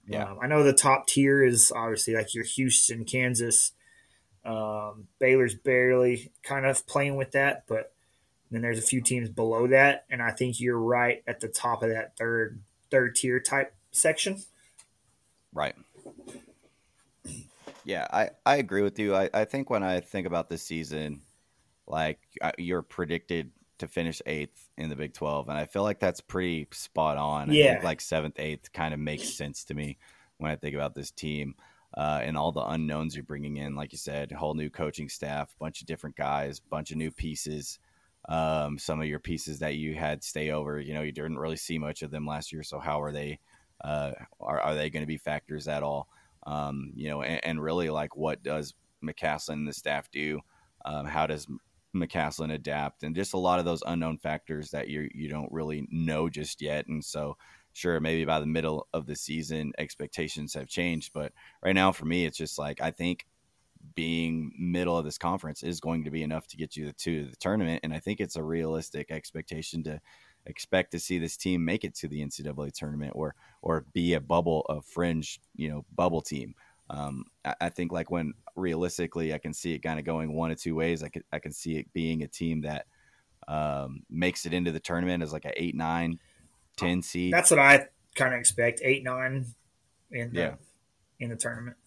Yeah. I know the top tier is obviously like your Houston, Kansas, Baylor's barely kind of playing with that, but then there's a few teams below that. And I think you're right at the top of that third tier type section. Right. Yeah, I agree with you. I think when I think about this season, like you're predicted to finish 8th in the Big 12, and I feel like that's pretty spot on. Yeah. I think like 7th, 8th kind of makes sense to me when I think about this team and all the unknowns you're bringing in. Like you said, a whole new coaching staff, bunch of different guys, bunch of new pieces. Some of your pieces that you had stay over, you know, you didn't really see much of them last year. So how are they? Are they going to be factors at all? You know, and really like what does McCasland and the staff do? How does McCasland adapt? And just a lot of those unknown factors that you don't really know just yet. And so sure, maybe by the middle of the season, expectations have changed. But right now for me, it's just like, I think being middle of this conference is going to be enough to get you to the tournament. And I think it's a realistic expectation to expect to see this team make it to the NCAA tournament or be a bubble, a fringe, you know, bubble team. I think like when realistically I can see it kind of going one of two ways. I can see it being a team that makes it into the tournament as like an 8, 9, 10 seed. That's what I kind of expect, 8, 9 in the tournament.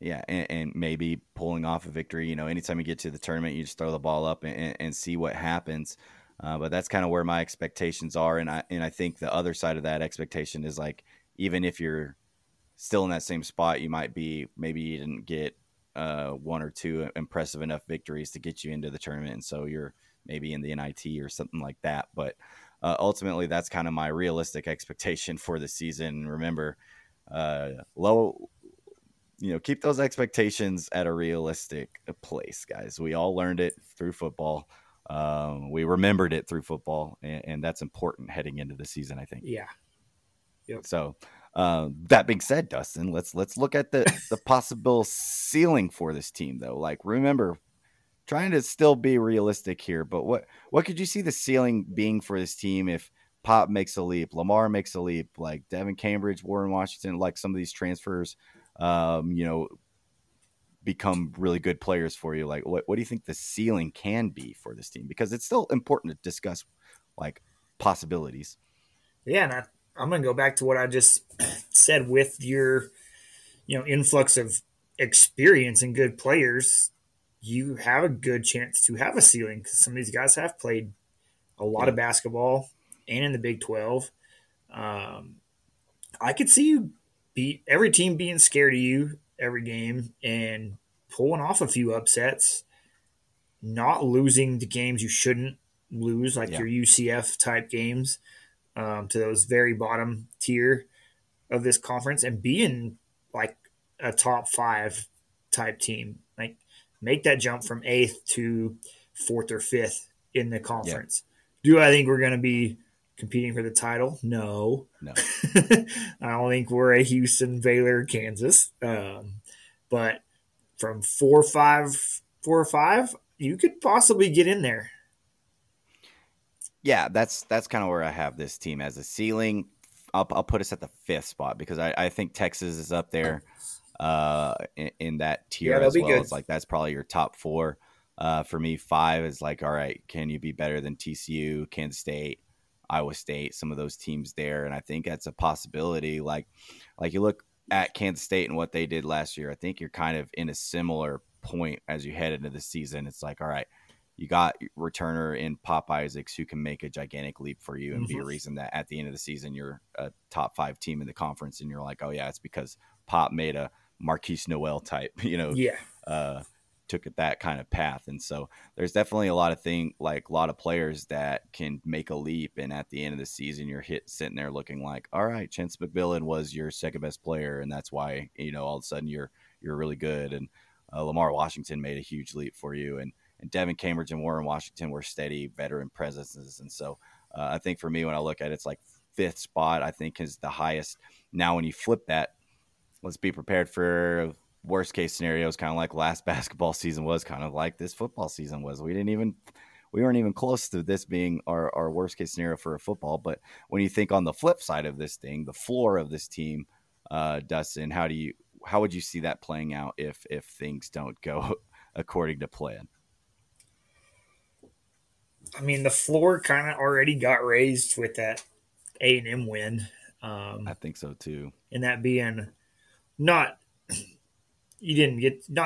Yeah, and maybe pulling off a victory. You know, anytime you get to the tournament, you just throw the ball up and see what happens. But that's kind of where my expectations are. And I think the other side of that expectation is like, even if you're still in that same spot, you might be, maybe you didn't get one or two impressive enough victories to get you into the tournament. And so you're maybe in the NIT or something like that. But ultimately, that's kind of my realistic expectation for the season. Remember, low. You know, keep those expectations at a realistic place, guys. We all learned it through football. We remembered it through football, and that's important heading into the season, I think. Yeah. Yep. So that being said, Dustin, let's look at the possible ceiling for this team, though. Like, remember, trying to still be realistic here, but what could you see the ceiling being for this team if Pop makes a leap, Lamar makes a leap, like Devin Cambridge, Warren Washington, like some of these transfers you know, become really good players for you? Like, what do you think the ceiling can be for this team? Because it's still important to discuss like possibilities. Yeah. And I'm going to go back to what I just said with your, you know, influx of experience and good players. You have a good chance to have a ceiling because some of these guys have played a lot of basketball and in the Big 12. I could see you, every team being scared of you every game and pulling off a few upsets, not losing the games you shouldn't lose, like your UCF type games, to those very bottom tier of this conference, and being like a top 5 type team, like make that jump from 8th to 4th or 5th in the conference. Yeah. Do I think we're going to be competing for the title? No. I don't think we're a Houston, Baylor, Kansas. But from 4 or 5, you could possibly get in there. Yeah, that's kind of where I have this team as a ceiling. I'll put us at the 5th spot because I think Texas is up there in that tier as well. It's like that's probably your top 4. For me, 5 is like, all right, can you be better than TCU, Kansas State, Iowa State, some of those teams there? And I think that's a possibility. Like you look at Kansas State and what they did last year, I think you're kind of in a similar point as you head into the season. It's like, all right, you got returner in Pop Isaacs who can make a gigantic leap for you and be a reason that at the end of the season, you're a top 5 team in the conference. And you're like, oh yeah, it's because Pop made a Marquise Noel type, you know, took it that kind of path. And so there's definitely a lot of players that can make a leap, and at the end of the season you're sitting there looking like, all right, Chance McMillan was your second best player, and that's why, you know, all of a sudden you're really good, and Lamar Washington made a huge leap for you, and Devin Cambridge and Warren Washington were steady veteran presences. And so I think for me, when I look at it, it's like 5th spot I think is the highest. Now when you flip that, let's be prepared for worst case scenarios, kind of like last basketball season was, kind of like this football season was. We weren't even close to this being our worst case scenario for a football. But when you think on the flip side of this thing, the floor of this team, Dustin, how would you see that playing out if things don't go according to plan? I mean, the floor kind of already got raised with that A&M win. I think so too. And that being not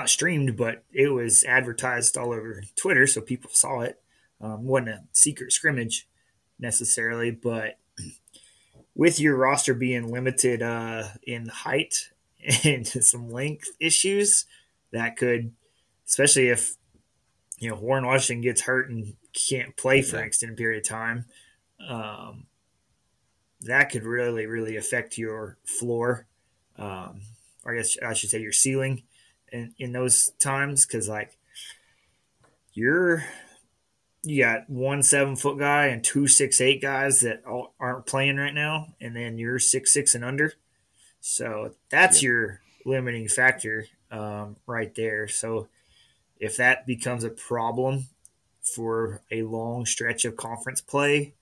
streamed, but it was advertised all over Twitter, so people saw it. Wasn't a secret scrimmage necessarily, but with your roster being limited in height and some length issues, that could, especially if, you know, Warren Washington gets hurt and can't play for an extended period of time, that could really, really affect your floor. I guess I should say your ceiling in those times, because like you got 1 7-foot guy and 2 6-8 guys that all aren't playing right now, and then you're 6'6" and under, so that's your limiting factor right there. So if that becomes a problem for a long stretch of conference play,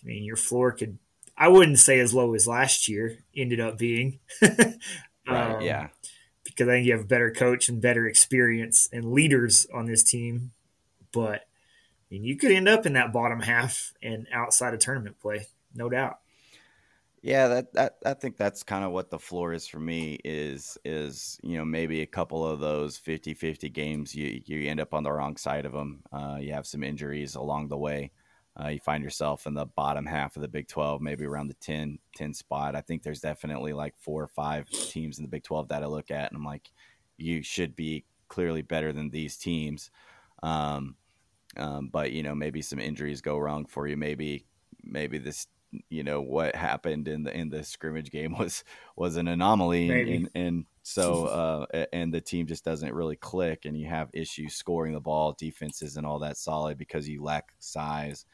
I mean, your floor could, I wouldn't say as low as last year ended up being. Right, because I think you have a better coach and better experience and leaders on this team, but and you could end up in that bottom half and outside of tournament play, no doubt. Yeah, I think that's kind of what the floor is for me is, you know, maybe a couple of those 50-50 games, you end up on the wrong side of them. You have some injuries along the way. You find yourself in the bottom half of the Big 12, maybe around the 10 spot. I think there's definitely like 4 or 5 teams in the Big 12 that I look at, and I'm like, you should be clearly better than these teams. But, you know, maybe some injuries go wrong for you. Maybe this, you know, what happened in the scrimmage game was an anomaly, and so and the team just doesn't really click, and you have issues scoring the ball. Defense isn't all that solid because you lack size.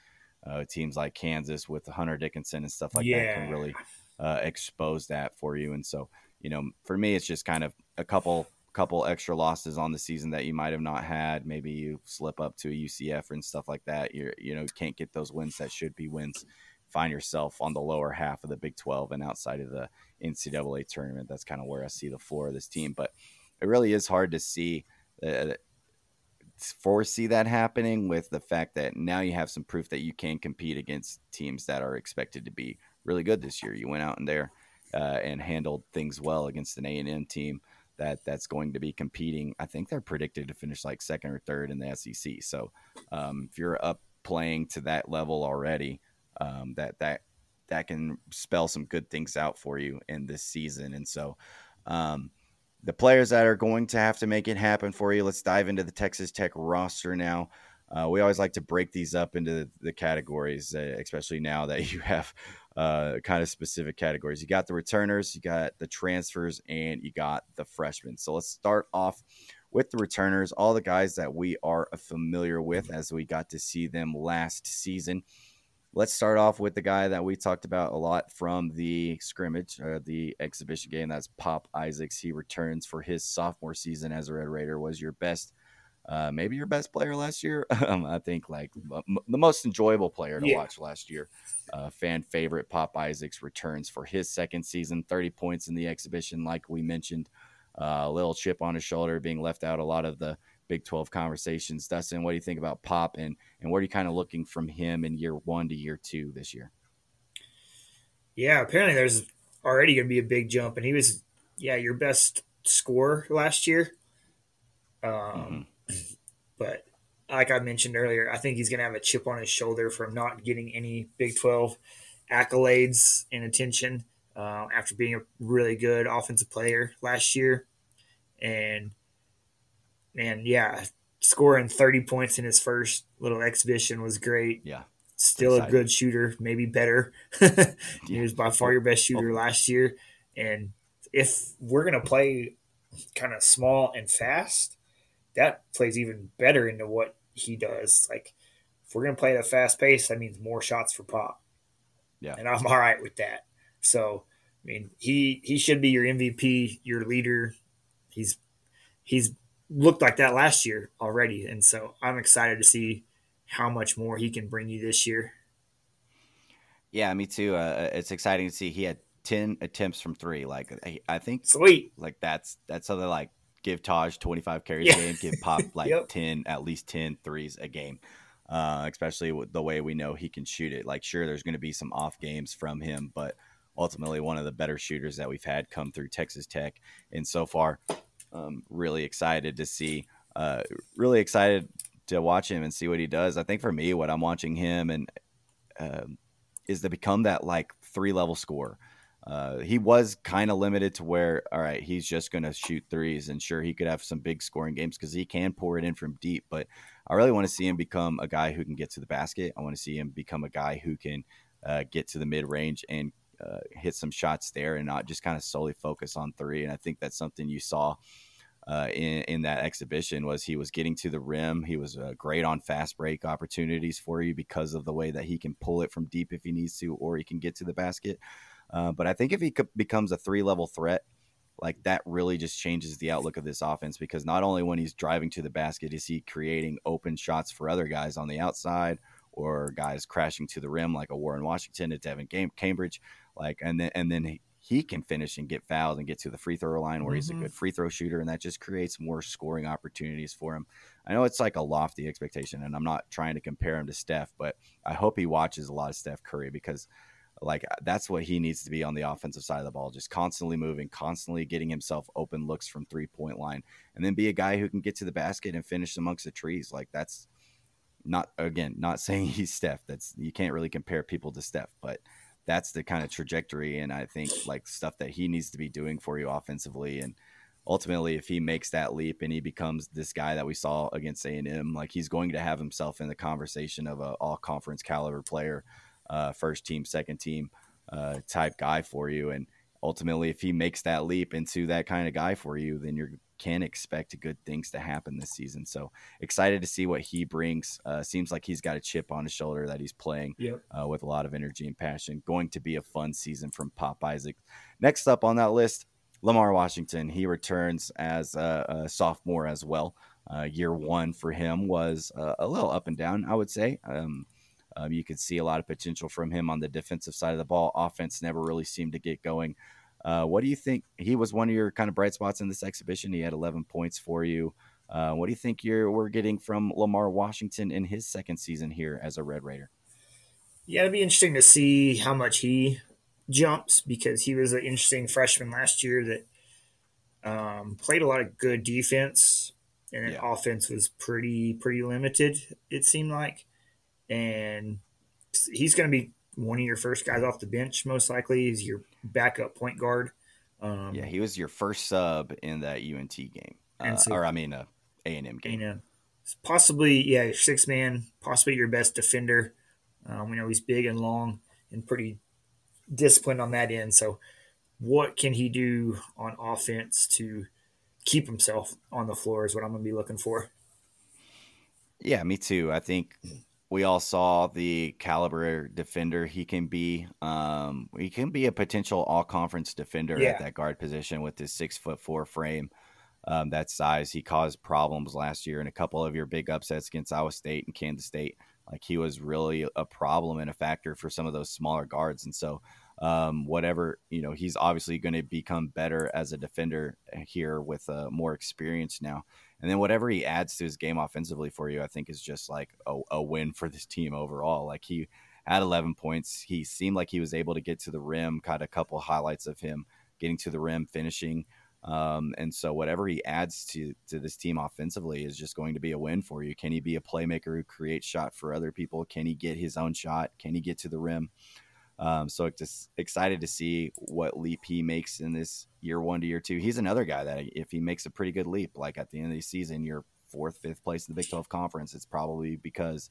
Teams like Kansas with Hunter Dickinson and stuff like that can really expose that for you. And so, you know, for me, it's just kind of a couple extra losses on the season that you might have not had. Maybe you slip up to a UCF and stuff like that. You can't get those wins that should be wins. Find yourself on the lower half of the Big 12 and outside of the NCAA tournament. That's kind of where I see the floor of this team, but it really is hard to see foresee that happening, with the fact that now you have some proof that you can compete against teams that are expected to be really good this year. You went out in there and handled things well against an A&M team that's going to be competing. I think they're predicted to finish like 2nd or 3rd in the SEC. So if you're up playing to that level already, that can spell some good things out for you in this season. And so the players that are going to have to make it happen for you, let's dive into the Texas Tech roster now. We always like to break these up into the categories, especially now that you have kind of specific categories. You got the returners, you got the transfers, and you got the freshmen. So let's start off with the returners, all the guys that we are familiar with as we got to see them last season. Let's start off with the guy that we talked about a lot from the scrimmage, or the exhibition game. That's Pop Isaacs. He returns for his sophomore season as a Red Raider. Was your best, maybe your best player last year. I think like the most enjoyable player to watch last year. Fan favorite Pop Isaacs returns for his second season, 30 points in the exhibition. Like we mentioned, a little chip on his shoulder, being left out a lot of the Big 12 conversations. Dustin, what do you think about Pop, and what are you kind of looking from him in year 1 to year 2 this year? Yeah, apparently there's already going to be a big jump, and he was, your best scorer last year. But like I mentioned earlier, I think he's going to have a chip on his shoulder from not getting any Big 12 accolades and attention after being a really good offensive player last year. And scoring 30 points in his first little exhibition was great. Yeah. Still exciting. A good shooter, maybe better. He was by far your best shooter last year. And if we're going to play kind of small and fast, that plays even better into what he does. Like, if we're going to play at a fast pace, that means more shots for Pop. Yeah. And I'm all right with that. So, I mean, he should be your MVP, your leader. He's looked like that last year already. And so I'm excited to see how much more he can bring you this year. Yeah, me too. It's exciting to see. He had 10 attempts from 3. Like, I think sweet. Like that's something like give Tahj 25 carries a game, give Pop like 10, at least 10 threes a game. Especially with the way we know he can shoot it. Like, sure, there's going to be some off games from him, but ultimately one of the better shooters that we've had come through Texas Tech. And so far, really excited to see, really excited to watch him and see what he does. I think for me, what I'm watching him and is to become that like 3-level scorer. He was kind of limited to where, all right, he's just going to shoot threes, and sure, he could have some big scoring games because he can pour it in from deep. But I really want to see him become a guy who can get to the basket. I want to see him become a guy who can get to the mid range and hit some shots there, and not just kind of solely focus on 3. And I think that's something you saw in that exhibition. Was he was getting to the rim. He was great on fast break opportunities for you because of the way that he can pull it from deep if he needs to, or he can get to the basket. But I think if he becomes a 3-level threat, like that really just changes the outlook of this offense, because not only when he's driving to the basket is he creating open shots for other guys on the outside, or guys crashing to the rim like a Warren Washington, a Devin Cambridge, like, and then he can finish and get fouled and get to the free throw line where he's a good free throw shooter. And that just creates more scoring opportunities for him. I know it's like a lofty expectation, and I'm not trying to compare him to Steph, but I hope he watches a lot of Steph Curry, because like that's what he needs to be on the offensive side of the ball, just constantly moving, constantly getting himself open looks from 3-point line, and then be a guy who can get to the basket and finish amongst the trees. Like that's not, again, not saying he's Steph. That's, you can't really compare people to Steph, but that's the kind of trajectory. And I think like stuff that he needs to be doing for you offensively. And ultimately, if he makes that leap and he becomes this guy that we saw against A&M, like he's going to have himself in the conversation of an all conference caliber player, first team, second team type guy for you. And ultimately, if he makes that leap into that kind of guy for you, then you can expect good things to happen this season. So excited to see what he brings. Seems like he's got a chip on his shoulder that he's playing with a lot of energy and passion. Going to be a fun season from Pop Isaacs. Next up on that list, Lamar Washington. He returns as a sophomore as well. Year one for him was a little up and down, I would say. You could see a lot of potential from him on the defensive side of the ball. Offense never really seemed to get going. What do you think? He was one of your kind of bright spots in this exhibition. He had 11 points for you. What do you think we're getting from Lamar Washington in his second season here as a Red Raider? Yeah, it'd be interesting to see how much he jumps, because he was an interesting freshman last year that played a lot of good defense, and then offense was pretty limited, it seemed like. And he's going to be one of your first guys off the bench, most likely. Is your backup point guard. He was your first sub in that UNT game, A&M game. A&M. Possibly, your sixth man, possibly your best defender. We know he's big and long and pretty disciplined on that end. So what can he do on offense to keep himself on the floor is what I'm going to be looking for. Yeah, me too. I think we all saw the caliber defender he can be. He can be a potential all-conference defender at that guard position with his 6'4" frame, that size. He caused problems last year in a couple of your big upsets against Iowa State and Kansas State. Like he was really a problem and a factor for some of those smaller guards. And so he's obviously going to become better as a defender here with more experience now. And then whatever he adds to his game offensively for you, I think is just like a win for this team overall. Like he had 11 points. He seemed like he was able to get to the rim, caught a couple highlights of him getting to the rim, finishing. And so whatever he adds to this team offensively is just going to be a win for you. Can he be a playmaker who creates shot for other people? Can he get his own shot? Can he get to the rim? So just excited to see what leap he makes in this year one to year two. He's another guy that if he makes a pretty good leap, like at the end of the season, you're 4th, 5th place in the Big 12 Conference, it's probably because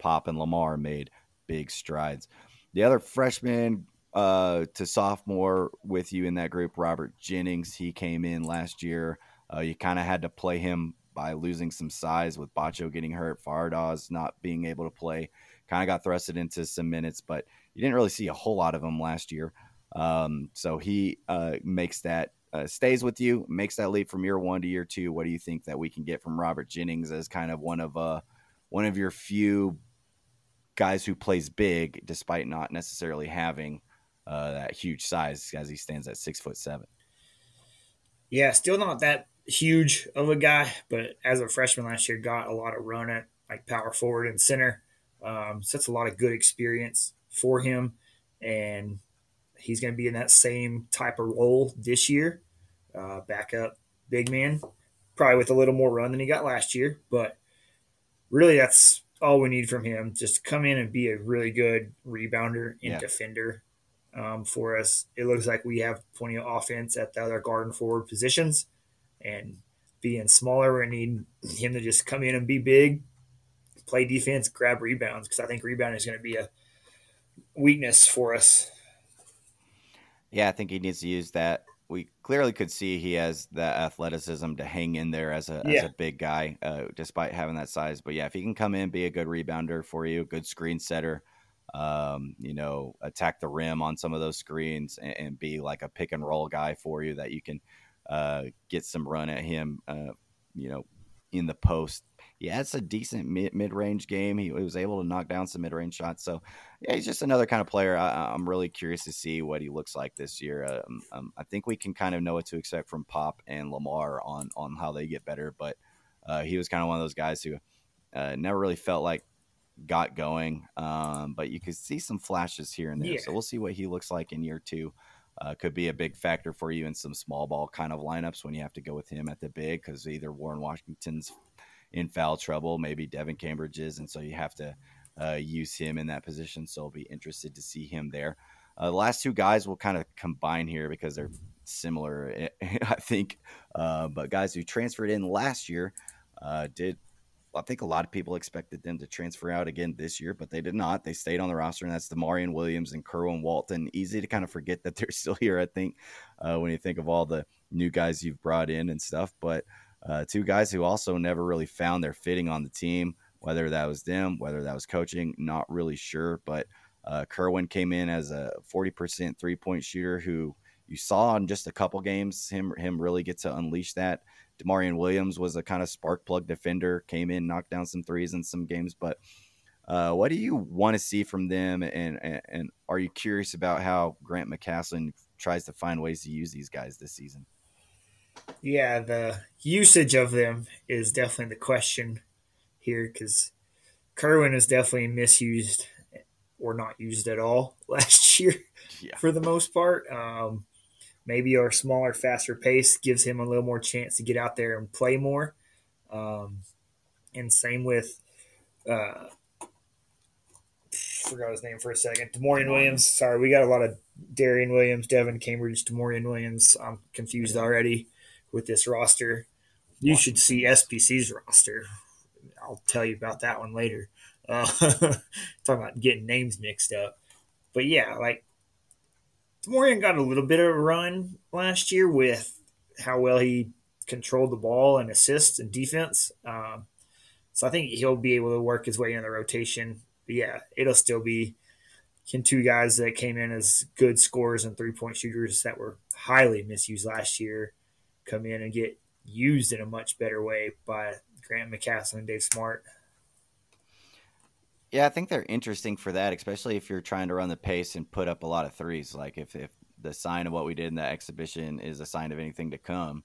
Pop and Lamar made big strides. The other freshman to sophomore with you in that group, Robert Jennings, he came in last year. You kind of had to play him by losing some size with Bacho getting hurt, Fardaz not being able to play. Kind of got thrusted into some minutes, but you didn't really see a whole lot of him last year. So he makes that, stays with you, makes that leap from year one to year two. What do you think that we can get from Robert Jennings as kind of one of your few guys who plays big, despite not necessarily having that huge size, as he stands at 6'7"? Yeah, still not that huge of a guy, but as a freshman last year, got a lot of run at like power forward and center. So that's a lot of good experience for him, and he's going to be in that same type of role this year, backup big man, probably with a little more run than he got last year. But really, that's all we need from him, just come in and be a really good rebounder and defender for us. It looks like we have plenty of offense at the other guard and forward positions, and being smaller, we need him to just come in and be big, play defense, grab rebounds, because I think rebounding is going to be a weakness for us. Yeah, I think he needs to use that. We clearly could see he has that athleticism to hang in there as a big guy, despite having that size. But yeah, if he can come in, be a good rebounder for you, good screen setter, attack the rim on some of those screens, and be like a pick and roll guy for you that you can get some run at him, in the post. Yeah, it's a decent mid-range game. He was able to knock down some mid-range shots. So, yeah, he's just another kind of player. I'm really curious to see what he looks like this year. I think we can kind of know what to expect from Pop and Lamar on how they get better. But he was kind of one of those guys who never really felt like got going. But you could see some flashes here and there. Yeah. So we'll see what he looks like in year two. Could be a big factor for you in some small ball kind of lineups when you have to go with him at the big, because either Warren Washington's in foul trouble, maybe Devin Cambridge is, and so you have to use him in that position. So I'll be interested to see him there. The last two guys will kind of combine here because they're similar, I think. But guys who transferred in last year I think a lot of people expected them to transfer out again this year, but they did not. They stayed on the roster, and that's Damarion Williams and Kerwin Walton. Easy to kind of forget that they're still here, I think, when you think of all the new guys you've brought in and stuff. But two guys who also never really found their fitting on the team, whether that was them, whether that was coaching, not really sure. But Kerwin came in as a 40% three-point shooter who you saw in just a couple games, him really get to unleash that. Damarion Williams was a kind of spark plug defender, came in, knocked down some threes in some games. But what do you want to see from them? And are you curious about how Grant McCasland tries to find ways to use these guys this season? Yeah, the usage of them is definitely the question here, because Kerwin is definitely misused or not used at all last year for the most part. Maybe our smaller, faster pace gives him a little more chance to get out there and play more. And same with forgot his name for a second. Damarion Williams. Sorry, we got a lot of Darian Williams, Devin Cambridge, Damarion Williams. I'm confused already with this roster. You should see SPC's roster. I'll tell you about that one later. Talking about getting names mixed up. But, yeah, like, Damarion got a little bit of a run last year with how well he controlled the ball and assists and defense. So I think he'll be able to work his way in the rotation. But yeah, it'll still be two guys that came in as good scorers and three-point shooters that were highly misused last year come in and get used in a much better way by Grant McCasland and Dave Smart. Yeah, I think they're interesting for that, especially if you're trying to run the pace and put up a lot of threes. Like if the sign of what we did in that exhibition is a sign of anything to come,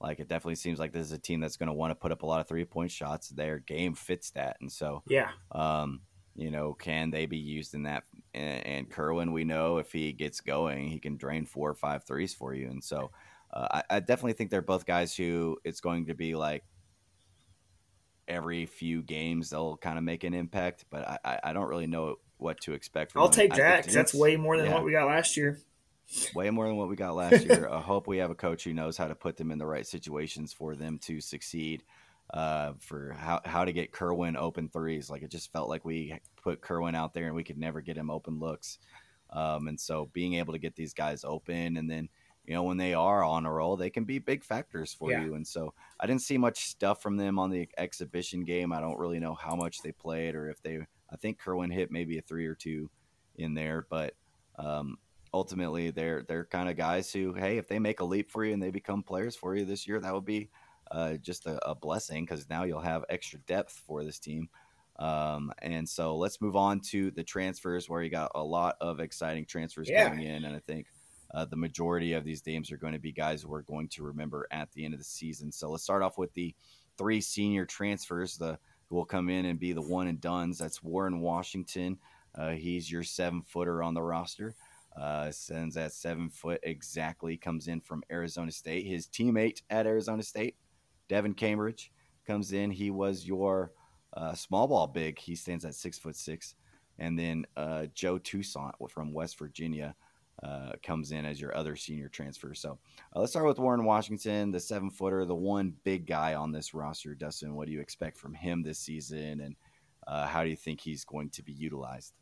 like it definitely seems like this is a team that's going to want to put up a lot of three-point shots. Their game fits that. And so, you know, can they be used in that? And Kerwin, we know if he gets going, he can drain 4 or 5 threes for you. And so I definitely think they're both guys who it's going to be like, every few games they'll kind of make an impact, but I don't really know what to expect from them. I'll take that because that's way more than what we got last year. Way more than what we got last year. I hope we have a coach who knows how to put them in the right situations for them to succeed, for how to get Kerwin open threes. Like it just felt like we put Kerwin out there and we could never get him open looks. And so being able to get these guys open, and then, you know, when they are on a roll, they can be big factors for you. And so I didn't see much stuff from them on the exhibition game. I don't really know how much they played or if they – I think Kerwin hit maybe a 3 or 2 in there. But ultimately, they're kind of guys who, hey, if they make a leap for you and they become players for you this year, that would be just a blessing, because now you'll have extra depth for this team. And so let's move on to the transfers, where you got a lot of exciting transfers coming in, and I think – the majority of these names are going to be guys we're going to remember at the end of the season. So let's start off with the 3 senior transfers who will come in and be the one and dones. That's Warren Washington. He's your 7-footer on the roster. Sends at 7 foot exactly, comes in from Arizona State. His teammate at Arizona State, Devin Cambridge, comes in. He was your small ball big. He stands at 6'6". And then Joe Toussaint from West Virginia comes in as your other senior transfer. So let's start with Warren Washington, the 7-footer, the one big guy on this roster. Dustin, what do you expect from him this season, and how do you think he's going to be utilized?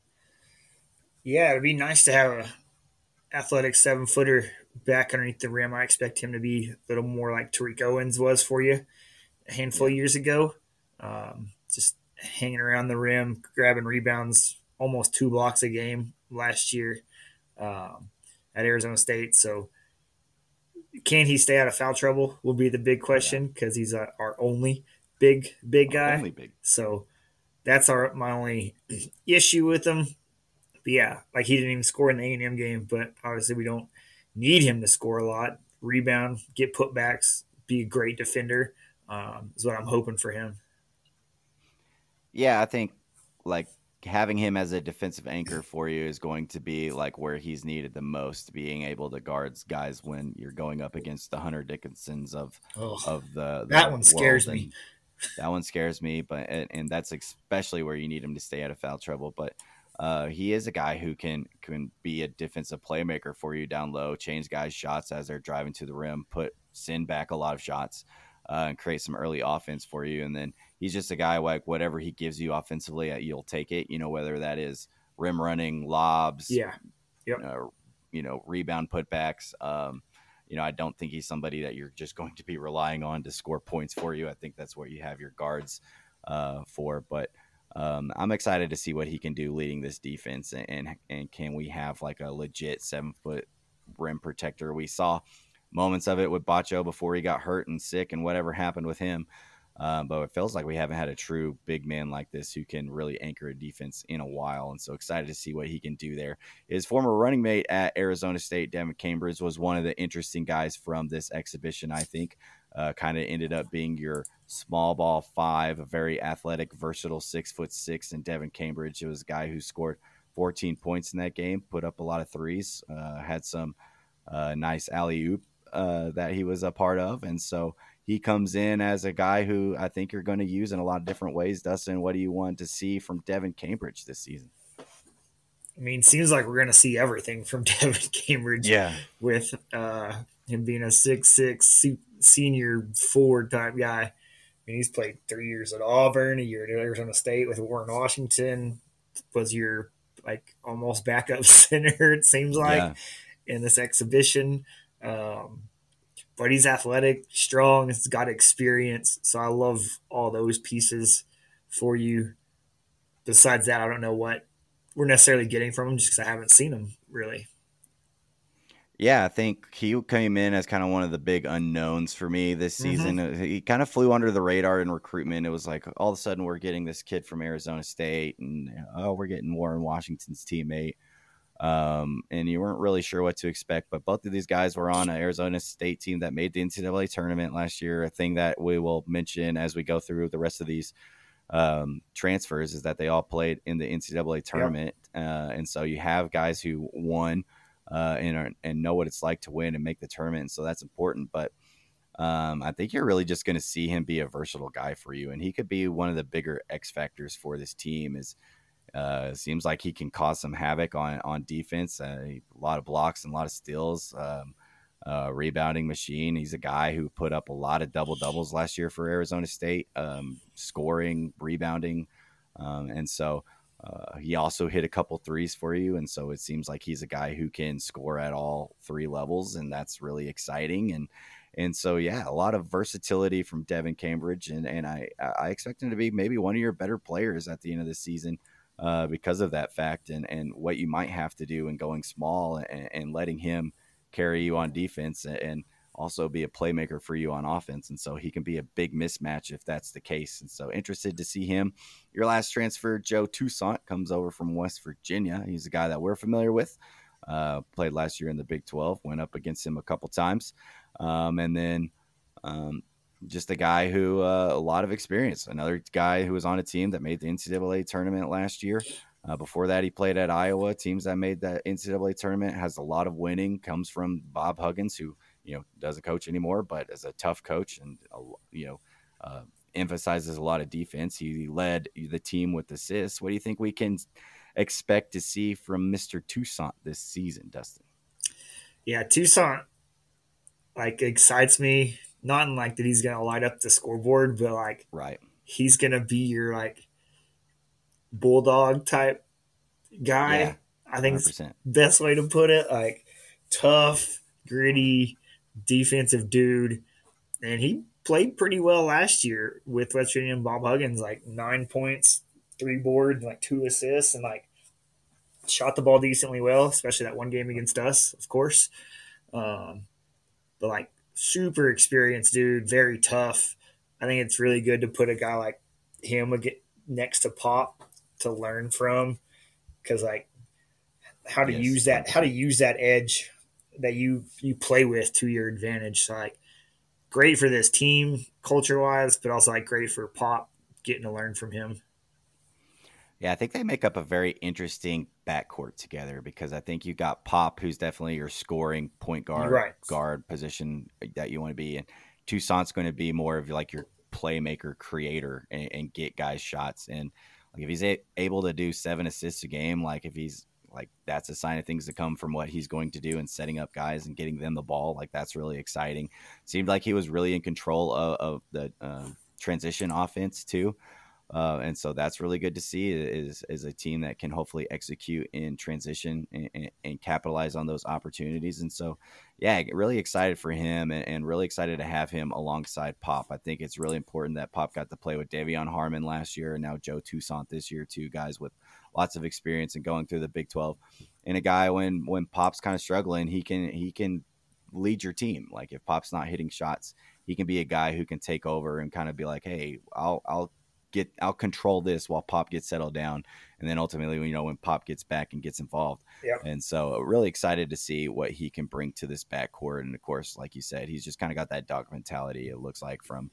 Yeah, it'd be nice to have a athletic 7-footer back underneath the rim. I expect him to be a little more like Tariq Owens was for you a handful of years ago. Just hanging around the rim, grabbing rebounds, almost 2 blocks a game last year. At Arizona State. So can he stay out of foul trouble will be the big question, because he's our only big guy. Only big. So that's my only issue with him. But yeah, like he didn't even score in the A&M game, but obviously we don't need him to score a lot, rebound, get putbacks, be a great defender. Is what I'm hoping for him. Yeah, I think like having him as a defensive anchor for you is going to be like where he's needed the most, being able to guard guys when you're going up against the Hunter Dickinsons of the that one scares me. That one scares me, but and that's especially where you need him to stay out of foul trouble. But he is a guy who can be a defensive playmaker for you down low, change guys' shots as they're driving to the rim, send back a lot of shots, and create some early offense for you. And then he's just a guy, like, whatever he gives you offensively, you'll take it, whether that is rim running, lobs, rebound putbacks. I don't think he's somebody that you're just going to be relying on to score points for you. I think that's what you have your guards for, but I'm excited to see what he can do leading this defense, and can we have like a legit 7-foot rim protector? We saw moments of it with Bacho before he got hurt and sick and whatever happened with him. But it feels like we haven't had a true big man like this who can really anchor a defense in a while. And so excited to see what he can do there. His former running mate at Arizona State, Devin Cambridge, was one of the interesting guys from this exhibition, I think. Kind of ended up being your small ball 5, a very athletic, versatile 6'6", and Devin Cambridge. It was a guy who scored 14 points in that game, put up a lot of threes, had some nice alley-oop that he was a part of. And so he comes in as a guy who I think you're going to use in a lot of different ways. Dustin, what do you want to see from Devin Cambridge this season? I mean, seems like we're going to see everything from Devin Cambridge. Yeah, with him being a 6'6" senior forward type guy. I mean, he's played 3 years at Auburn, a year at Arizona State with Warren Washington, was your like almost backup center, it seems like, in this exhibition. But he's athletic, strong, he's got experience. So I love all those pieces for you. Besides that, I don't know what we're necessarily getting from him just because I haven't seen him really. Yeah, I think he came in as kind of one of the big unknowns for me this season. Mm-hmm. He kind of flew under the radar in recruitment. It was like all of a sudden we're getting this kid from Arizona State and we're getting Warren Washington's teammate. And you weren't really sure what to expect, but both of these guys were on an Arizona State team that made the NCAA tournament last year. A thing that we will mention as we go through the rest of these transfers is that they all played in the NCAA tournament. And so you have guys who won and know what it's like to win and make the tournament. And so that's important, but I think you're really just going to see him be a versatile guy for you. And he could be one of the bigger X factors for this team. Is seems like he can cause some havoc on defense, a lot of blocks and a lot of steals, rebounding machine. He's a guy who put up a lot of double doubles last year for Arizona State, scoring, rebounding. And so he also hit a couple threes for you. And so it seems like he's a guy who can score at all three levels, and that's really exciting. And so, yeah, a lot of versatility from Devin Cambridge. And I expect him to be maybe one of your better players at the end of the season. Because of that fact and what you might have to do in going small and letting him carry you on defense and also be a playmaker for you on offense. And so he can be a big mismatch if that's the case. And so interested to see him. Your last transfer, Joe Toussaint, comes over from West Virginia. He's a guy that we're familiar with, played last year in the Big 12, went up against him a couple times. And then just a guy who a lot of experience, another guy who was on a team that made the NCAA tournament last year. Before that, he played at Iowa, teams that made that NCAA tournament, has a lot of winning, comes from Bob Huggins, who, doesn't coach anymore, but is a tough coach and, emphasizes a lot of defense. He led the team with assists. What do you think we can expect to see from Mr. Toussaint this season, Dustin? Yeah, Toussaint excites me. Not in that he's going to light up the scoreboard, but he's going to be your bulldog type guy. Yeah, I think it's the best way to put it, tough, gritty, defensive dude. And he played pretty well last year with West Virginia and Bob Huggins, 9 points, 3 boards, 2 assists, and shot the ball decently well, especially that one game against us, of course. Super experienced dude, very tough, I think it's really good to put a guy like him next to Pop to learn from, because like how to use that, how to use that edge that you play with to your advantage. So like great for this team culture wise, but also like great for Pop getting to learn from him. Yeah, I think they make up a very interesting backcourt together, because I think you got Pop, who's definitely your scoring point guard, guard position that you want to be in. Toussaint's going to be more of like your playmaker, creator, and get guys shots. And like if he's able to do 7 assists a game, like if he's like, that's a sign of things to come from what he's going to do and setting up guys and getting them the ball. Like that's really exciting. Seemed like he was really in control of the transition offense too. And so that's really good to see is a team that can hopefully execute in transition and capitalize on those opportunities. And so, yeah, really excited for him and really excited to have him alongside Pop. I think it's really important that Pop got to play with Davion Harmon last year and now Joe Toussaint this year, two guys with lots of experience and going through the Big 12. And a guy when Pop's kind of struggling, he can lead your team. Like if Pop's not hitting shots, he can be a guy who can take over and kind of be like, hey, I'll control this while Pop gets settled down. And then ultimately, when Pop gets back and gets involved. Yep. And so really excited to see what he can bring to this backcourt. And of course, like you said, he's just kind of got that dog mentality. It looks like from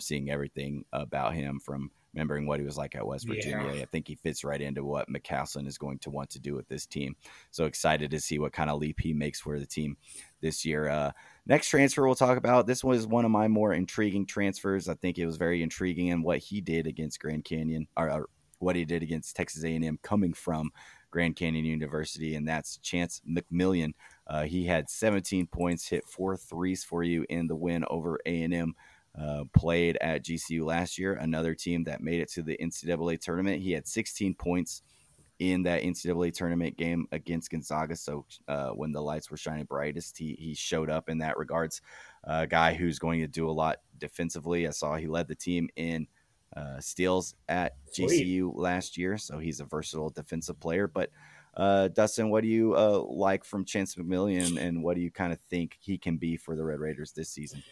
seeing everything about him, from remembering what he was like at West Virginia. Yeah. I think he fits right into what McCasland is going to want to do with this team. So excited to see what kind of leap he makes for the team this year. Next transfer we'll talk about. This was one of my more intriguing transfers. I think it was very intriguing in what he did against Grand Canyon, or what he did against Texas A&M, coming from Grand Canyon University, and that's Chance McMillan. He had 17 points, hit 4 threes for you in the win over A&M. Played at GCU last year, another team that made it to the NCAA tournament. He had 16 points in that NCAA tournament game against Gonzaga. So when the lights were shining brightest, he showed up in that regards. A guy who's going to do a lot defensively. I saw he led the team in steals at GCU last year. So he's a versatile defensive player. But Dustin, what do you like from Chance McMillan, and what do you kind of think he can be for the Red Raiders this season?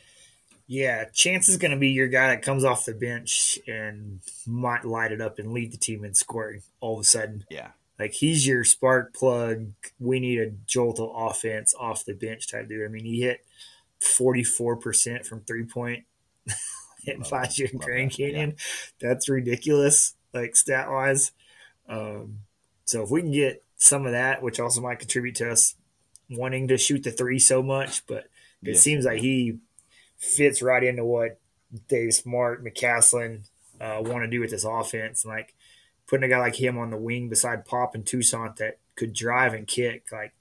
Yeah, Chance is going to be your guy that comes off the bench and might light it up and lead the team in scoring all of a sudden. Yeah. Like, he's your spark plug. We need a jolt of offense off the bench type dude. I mean, he hit 44% from 3-point in 5 year Grand Canyon. Yeah. That's ridiculous, like, stat wise. So, if we can get some of that, which also might contribute to us wanting to shoot the three so much, but it seems like he fits right into what Dave Smart, McCasland want to do with this offense. And like putting a guy like him on the wing beside Pop and Toussaint that could drive and kick, like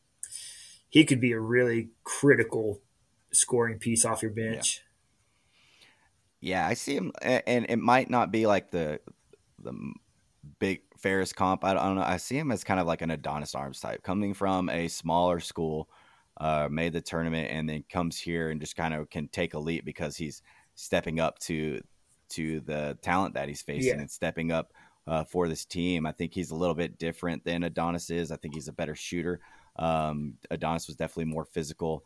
he could be a really critical scoring piece off your bench. Yeah, I see him, and it might not be like the big Ferris comp. I don't know. I see him as kind of like an Adonis Arms type, coming from a smaller school, made the tournament, and then comes here and just kind of can take a leap because he's stepping up to the talent that he's facing and stepping up for this team. I think he's a little bit different than Adonis is. I think he's a better shooter. Adonis was definitely more physical,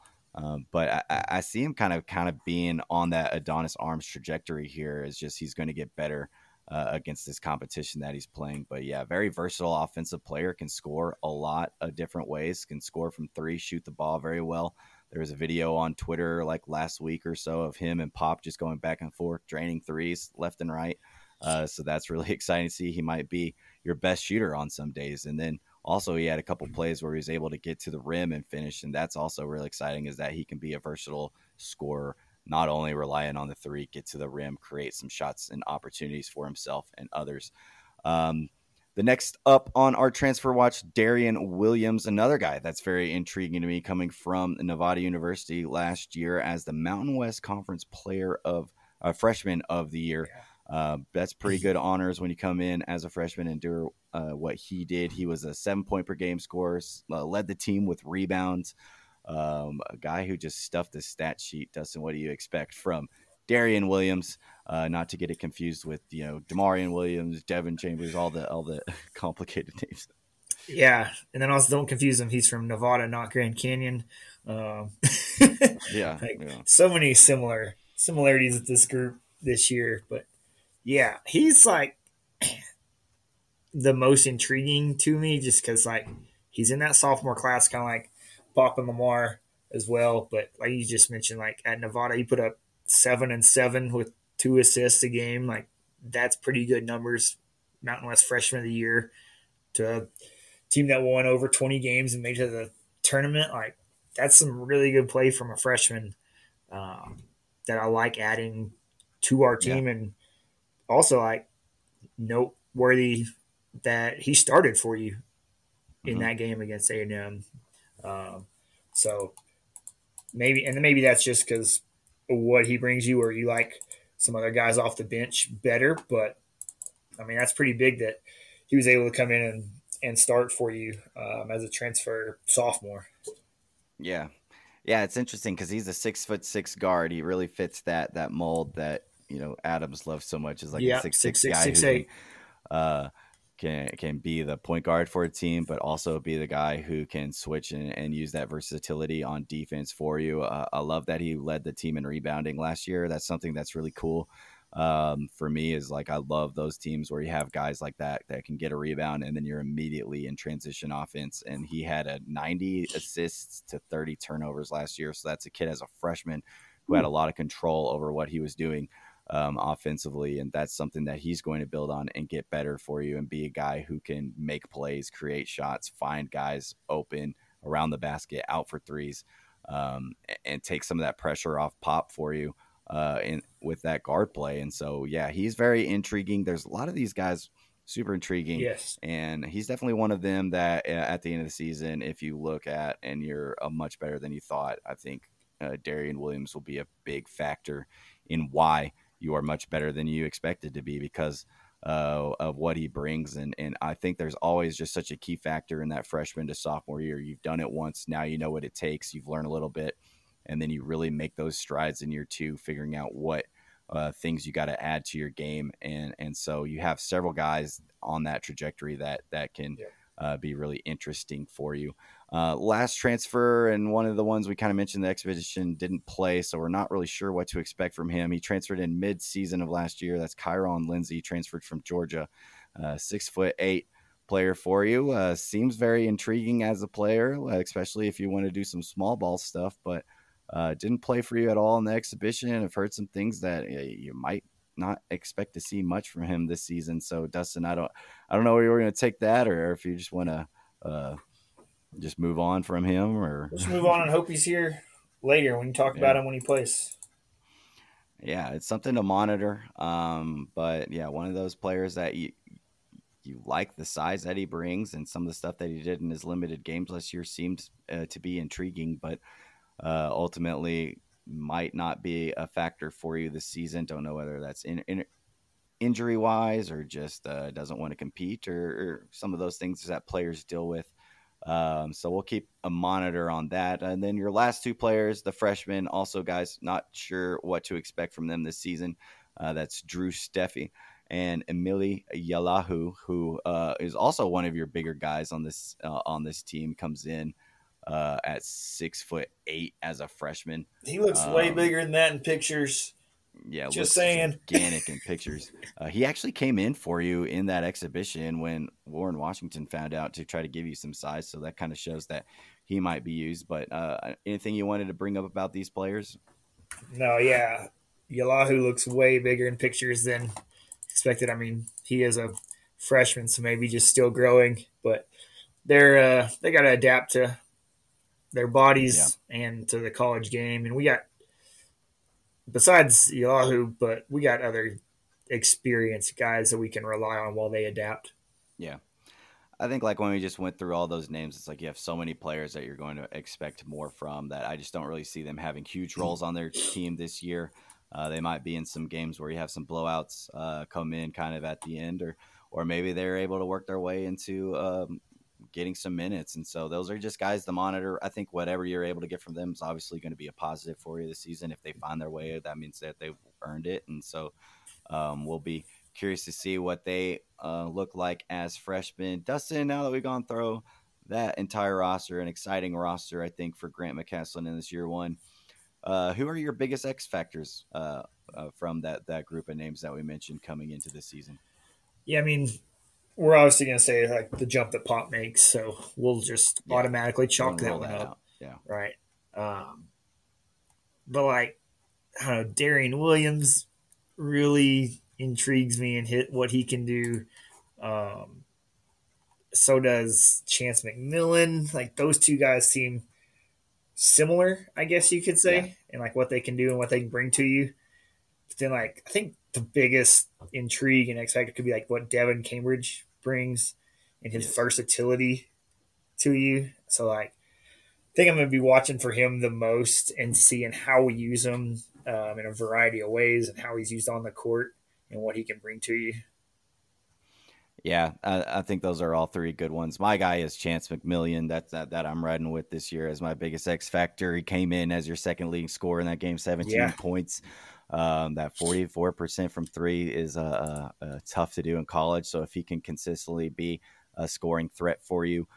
but I see him kind of being on that Adonis Arms trajectory here. It's just he's going to get better against this competition that he's playing. But yeah, very versatile offensive player, can score a lot of different ways, can score from three, shoot the ball very well. There was a video on Twitter like last week or so of him and Pop just going back and forth, draining threes left and right. So that's really exciting to see. He might be your best shooter on some days. And then also he had a couple plays where he was able to get to the rim and finish. And that's also really exciting, is that he can be a versatile scorer, not only relying on the three, get to the rim, create some shots and opportunities for himself and others. The next up on our transfer watch, Darian Williams, another guy that's very intriguing to me, coming from Nevada University last year as the Mountain West Conference Player of Freshman of the Year. That's pretty good honors when you come in as a freshman and do what he did. He was a 7-point per game scorer, led the team with rebounds. A guy who just stuffed the stat sheet. Dustin, what do you expect from Darian Williams? Not to get it confused with, Damarion Williams, Devin Chambers, all the complicated names. Yeah, and then also don't confuse him. He's from Nevada, not Grand Canyon. So many similarities with this group. this year. But yeah, he's like the most intriguing to me just because like he's in that sophomore class, kind of like Pop and Lamar as well. But like you just mentioned, like at Nevada, he put up 7 and 7 with 2 assists a game. Like that's pretty good numbers. Mountain West Freshman of the Year to a team that won over 20 games and made it to the tournament. Like that's some really good play from a freshman that I like adding to our team. Yeah. And also like noteworthy that he started for you in that game against A&M. So maybe, and maybe that's just because of what he brings you, or you like some other guys off the bench better. But I mean, that's pretty big that he was able to come in and start for you as a transfer sophomore. Yeah. Yeah. It's interesting because he's a 6'6" guard. He really fits that mold that, you know, Adams loves so much, is like a 6'6" guy. 6'8". Can be the point guard for a team, but also be the guy who can switch and use that versatility on defense for you. I love that he led the team in rebounding last year. That's something that's really cool for me, is like I love those teams where you have guys like that can get a rebound and then you're immediately in transition offense. And he had a 90 assists to 30 turnovers last year. So that's a kid as a freshman who had a lot of control over what he was doing offensively, and that's something that he's going to build on and get better for you, and be a guy who can make plays, create shots, find guys open around the basket, out for threes, and take some of that pressure off Pop for you in with that guard play. And so yeah, he's very intriguing. There's a lot of these guys super intriguing. Yes, and he's definitely one of them that at the end of the season, if you look at and you're much better than you thought, I think Darian Williams will be a big factor in why you are much better than you expected to be, because of what he brings. And I think there's always just such a key factor in that freshman to sophomore year. You've done it once. Now you know what it takes. You've learned a little bit. And then you really make those strides in year two, figuring out what things you got to add to your game. And so you have several guys on that trajectory that can be really interesting for you. Last transfer, and one of the ones we kind of mentioned, the Expedition didn't play, so we're not really sure what to expect from him. He transferred in mid-season of last year. That's Kyron Lindsay, transferred from Georgia, 6'8" player for you. Seems very intriguing as a player, especially if you want to do some small ball stuff, but didn't play for you at all in the Exhibition. I've heard some things that you might not expect to see much from him this season. So Dustin, I don't know where you were going to take that, or if you just want to just move on from him, or just move on and hope he's here later when you talk about him when he plays. Yeah, it's something to monitor. But yeah, one of those players that you like the size that he brings, and some of the stuff that he did in his limited games last year seemed to be intriguing, but ultimately might not be a factor for you this season. Don't know whether that's injury wise, or just doesn't want to compete, or some of those things that players deal with. So we'll keep a monitor on that. And then your last two players, the freshmen, also guys not sure what to expect from them this season. That's Drew Steffi and Emily Yalahow, who is also one of your bigger guys on this team. Comes in at 6'8" as a freshman. He looks way bigger than that in pictures. Yeah, just saying, gigantic in pictures. He actually came in for you in that Exhibition when Warren Washington found out to try to give you some size. So that kind of shows that he might be used. But anything you wanted to bring up about these players? No, yeah, Yalahow looks way bigger in pictures than expected. I mean, he is a freshman, so maybe just still growing. But they got to adapt to their bodies and to the college game, and we got. Besides Yalahow, but we got other experienced guys that we can rely on while they adapt. Yeah. I think like when we just went through all those names, it's like you have so many players that you're going to expect more from that. I just don't really see them having huge roles on their team this year. They might be in some games where you have some blowouts come in kind of at the end, or maybe they're able to work their way into getting some minutes. And so those are just guys to monitor. I think whatever you're able to get from them is obviously going to be a positive for you this season. If they find their way, that means that they've earned it. And so we'll be curious to see what they look like as freshmen. Dustin, now that we've gone through that entire roster, an exciting roster, I think, for Grant McCasland in this year one. Who are your biggest X factors from that group of names that we mentioned coming into this season? Yeah, I mean, we're obviously going to say like the jump that Pop makes, so we'll just automatically chalk that one up. Yeah, right. But like, I don't know, Darian Williams really intrigues me and hit what he can do. So does Chance McMillan. Like those two guys seem similar, I guess you could say, and like what they can do and what they can bring to you. But then, like, I think the biggest intrigue and X factor could be like what Devin Cambridge brings and his versatility to you. So, like, I think I'm going to be watching for him the most and seeing how we use him in a variety of ways and how he's used on the court and what he can bring to you. Yeah, I think those are all three good ones. My guy is Chance McMillan. That's that I'm riding with this year as my biggest X factor. He came in as your second leading scorer in that game, 17 points. That 44% from three is tough to do in college. So if he can consistently be a scoring threat for you,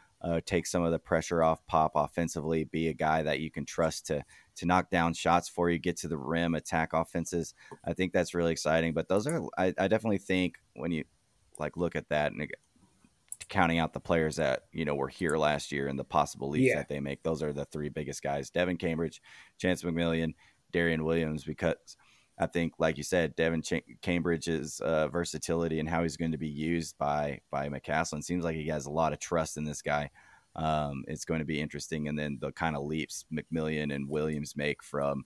take some of the pressure off Pop offensively, be a guy that you can trust to knock down shots for you, get to the rim, attack offenses. I think that's really exciting. But those are I definitely think when you like look at that and counting out the players that, you know, were here last year and the possible leaps that they make, those are the three biggest guys: Devin Cambridge, Chance McMillan, Darian Williams, because I think, like you said, Devin Cambridge's versatility and how he's going to be used by McCasland seems like he has a lot of trust in this guy. It's going to be interesting. And then the kind of leaps McMillan and Williams make from,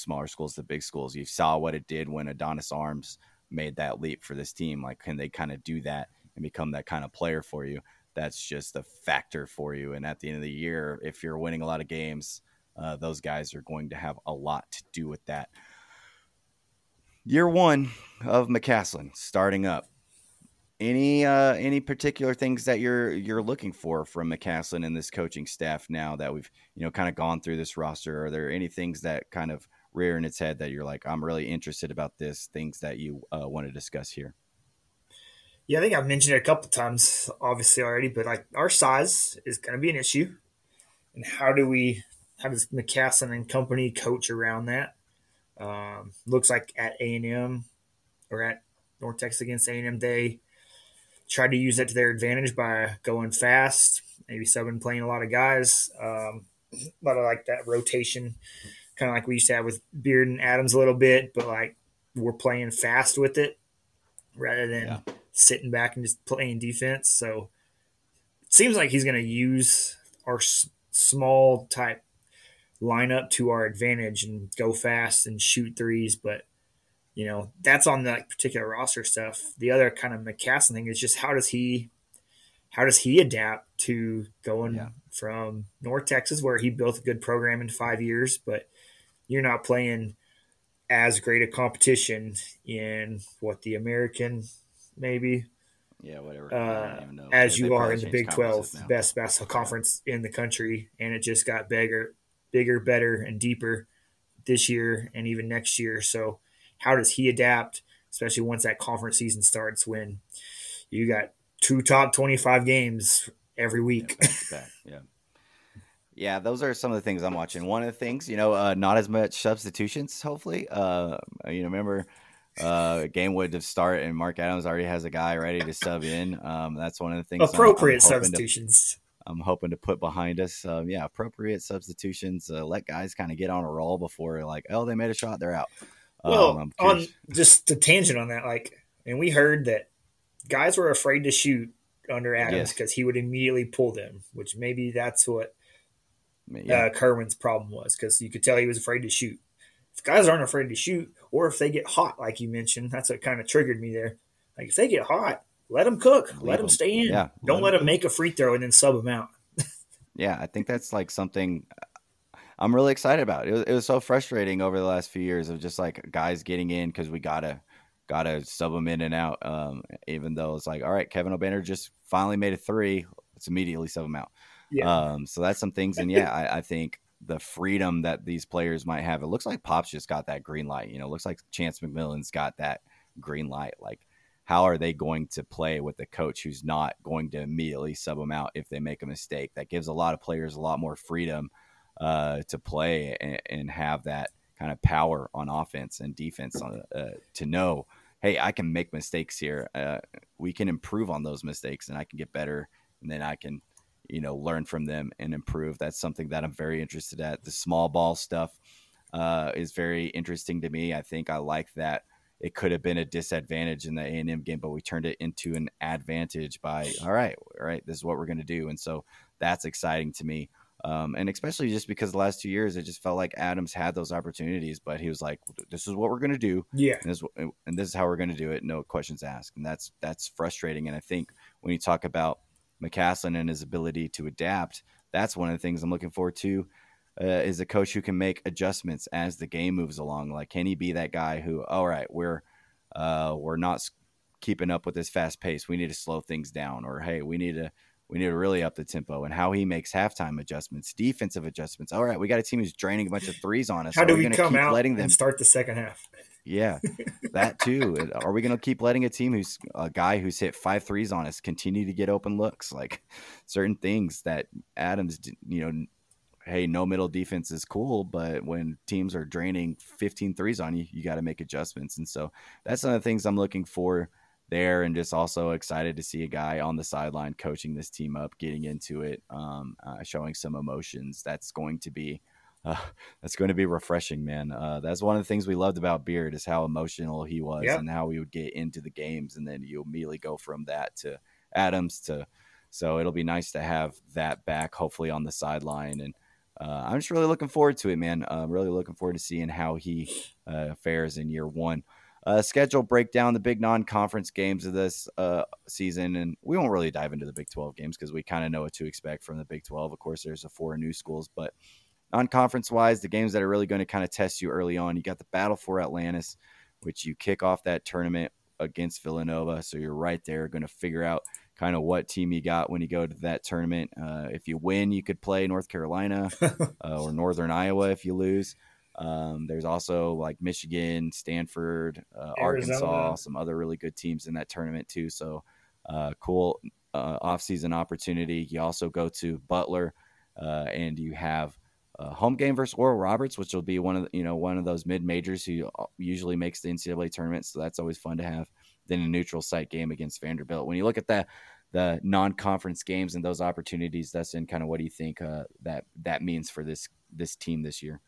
smaller schools to big schools. You saw what it did when Adonis Arms made that leap for this team. Like, can they kind of do that and become that kind of player for you? That's just a factor for you. And at the end of the year, if you're winning a lot of games, those guys are going to have a lot to do with that. Year one of McCasland starting up. Any particular things that you're looking for from McCasland and this coaching staff now that we've, kind of gone through this roster? Are there any things that kind of rear in its head that you're like, I'm really interested about this, things that you want to discuss here? Yeah, I think I've mentioned it a couple times, obviously already, but like our size is going to be an issue. And how does McCasland and company coach around that? Looks like at A&M or at North Texas against A&M, they tried to use that to their advantage by going fast, maybe subbing, playing a lot of guys, but I like that rotation, kind of like we used to have with Beard and Adams a little bit, but like we're playing fast with it rather than sitting back and just playing defense. So it seems like he's going to use our small type lineup to our advantage and go fast and shoot threes. But, that's on that particular roster stuff. The other kind of McCasland thing is just how does he adapt to going from North Texas, where he built a good program in 5 years, but you're not playing as great a competition in the American, maybe. Yeah, whatever. As you are in the Big 12, now. Best basketball conference in the country, and it just got bigger, better, and deeper this year and even next year. So how does he adapt, especially once that conference season starts when you got two top 25 games every week? Yeah, those are some of the things I'm watching. One of the things, not as much substitutions, hopefully. Remember – game would have started and Mark Adams already has a guy ready to sub in. That's one of the things. Appropriate substitutions. I'm hoping to put behind us. Appropriate substitutions. Let guys kind of get on a roll before they made a shot, they're out. Well, on just a tangent on that, and we heard that guys were afraid to shoot under Adams because he would immediately pull them, which maybe that's what Kerwin's problem was, because you could tell he was afraid to shoot. If guys aren't afraid to shoot, or if they get hot, like you mentioned, that's what kind of triggered me there. Like, if they get hot, let them cook. Let them stay in. Yeah, don't let them make a free throw and then sub them out. I think that's something I'm really excited about. It was so frustrating over the last few years of just guys getting in because we gotta sub them in and out, even though it's all right, Kevin O'Banner just finally made a three. Let's immediately sub them out. Yeah. So that's some things. And, I think – the freedom that these players might have. It looks like Pop's just got that green light, it looks like Chance McMillan's got that green light. How are they going to play with a coach who's not going to immediately sub them out if they make a mistake? That gives a lot of players a lot more freedom to play and have that kind of power on offense and defense on, to know, hey, I can make mistakes here. We can improve on those mistakes and I can get better, and then I can, you know, learn from them and improve. That's something that I'm very interested at. The small ball stuff is very interesting to me. I think I like that. It could have been a disadvantage in the A&M game, but we turned it into an advantage by, all right, this is what we're going to do. And so that's exciting to me. And especially just because the last 2 years, it just felt like Adams had those opportunities, but he was like, this is what we're going to do. Yeah. And this is how we're going to do it. No questions asked. And that's frustrating. And I think when you talk about McCasland and his ability to adapt, that's one of the things I'm looking forward to, is a coach who can make adjustments as the game moves along. Like, can he be that guy who, all right, we're not keeping up with this fast pace. We need to slow things down, or, hey, we need to really up the tempo, and how he makes halftime adjustments, defensive adjustments. All right, we got a team who's draining a bunch of threes on us. How do we come out and start the second half? Yeah, that too. Are we going to keep letting a guy who's hit 5 threes on us continue to get open looks? Like, certain things that Adams, you know, hey, no middle defense is cool, but when teams are draining 15 threes on you, you got to make adjustments. And so that's one of the things I'm looking for there, and just also excited to see a guy on the sideline coaching this team up, getting into it, showing some emotions. That's going to be refreshing, man. That's one of the things we loved about Beard, is how emotional he was. Yep. And how we would get into the games, and then you immediately go from that to Adams to, so it'll be nice to have that back, hopefully, on the sideline. And I'm just really looking forward to it, man. I'm really looking forward to seeing how he fares in year one. Schedule breakdown, the big non-conference games of this season, and we won't really dive into the Big 12 games because we kind of know what to expect from the Big 12. Of course, there's the 4 new schools, but non-conference-wise, the games that are really going to kind of test you early on, you got the Battle for Atlantis, which you kick off that tournament against Villanova, so you're right there going to figure out kind of what team you got when you go to that tournament. If you win, you could play North Carolina or Northern Iowa if you lose. There's also like Michigan, Stanford, Arkansas, some other really good teams in that tournament too. So, cool, off-season opportunity. You also go to Butler, and you have a home game versus Oral Roberts, which will be one of those mid-majors who usually makes the NCAA tournament. So that's always fun to have. Then a neutral site game against Vanderbilt. When you look at the non-conference games and those opportunities, that's in kind of, what do you think, that means for this team this year?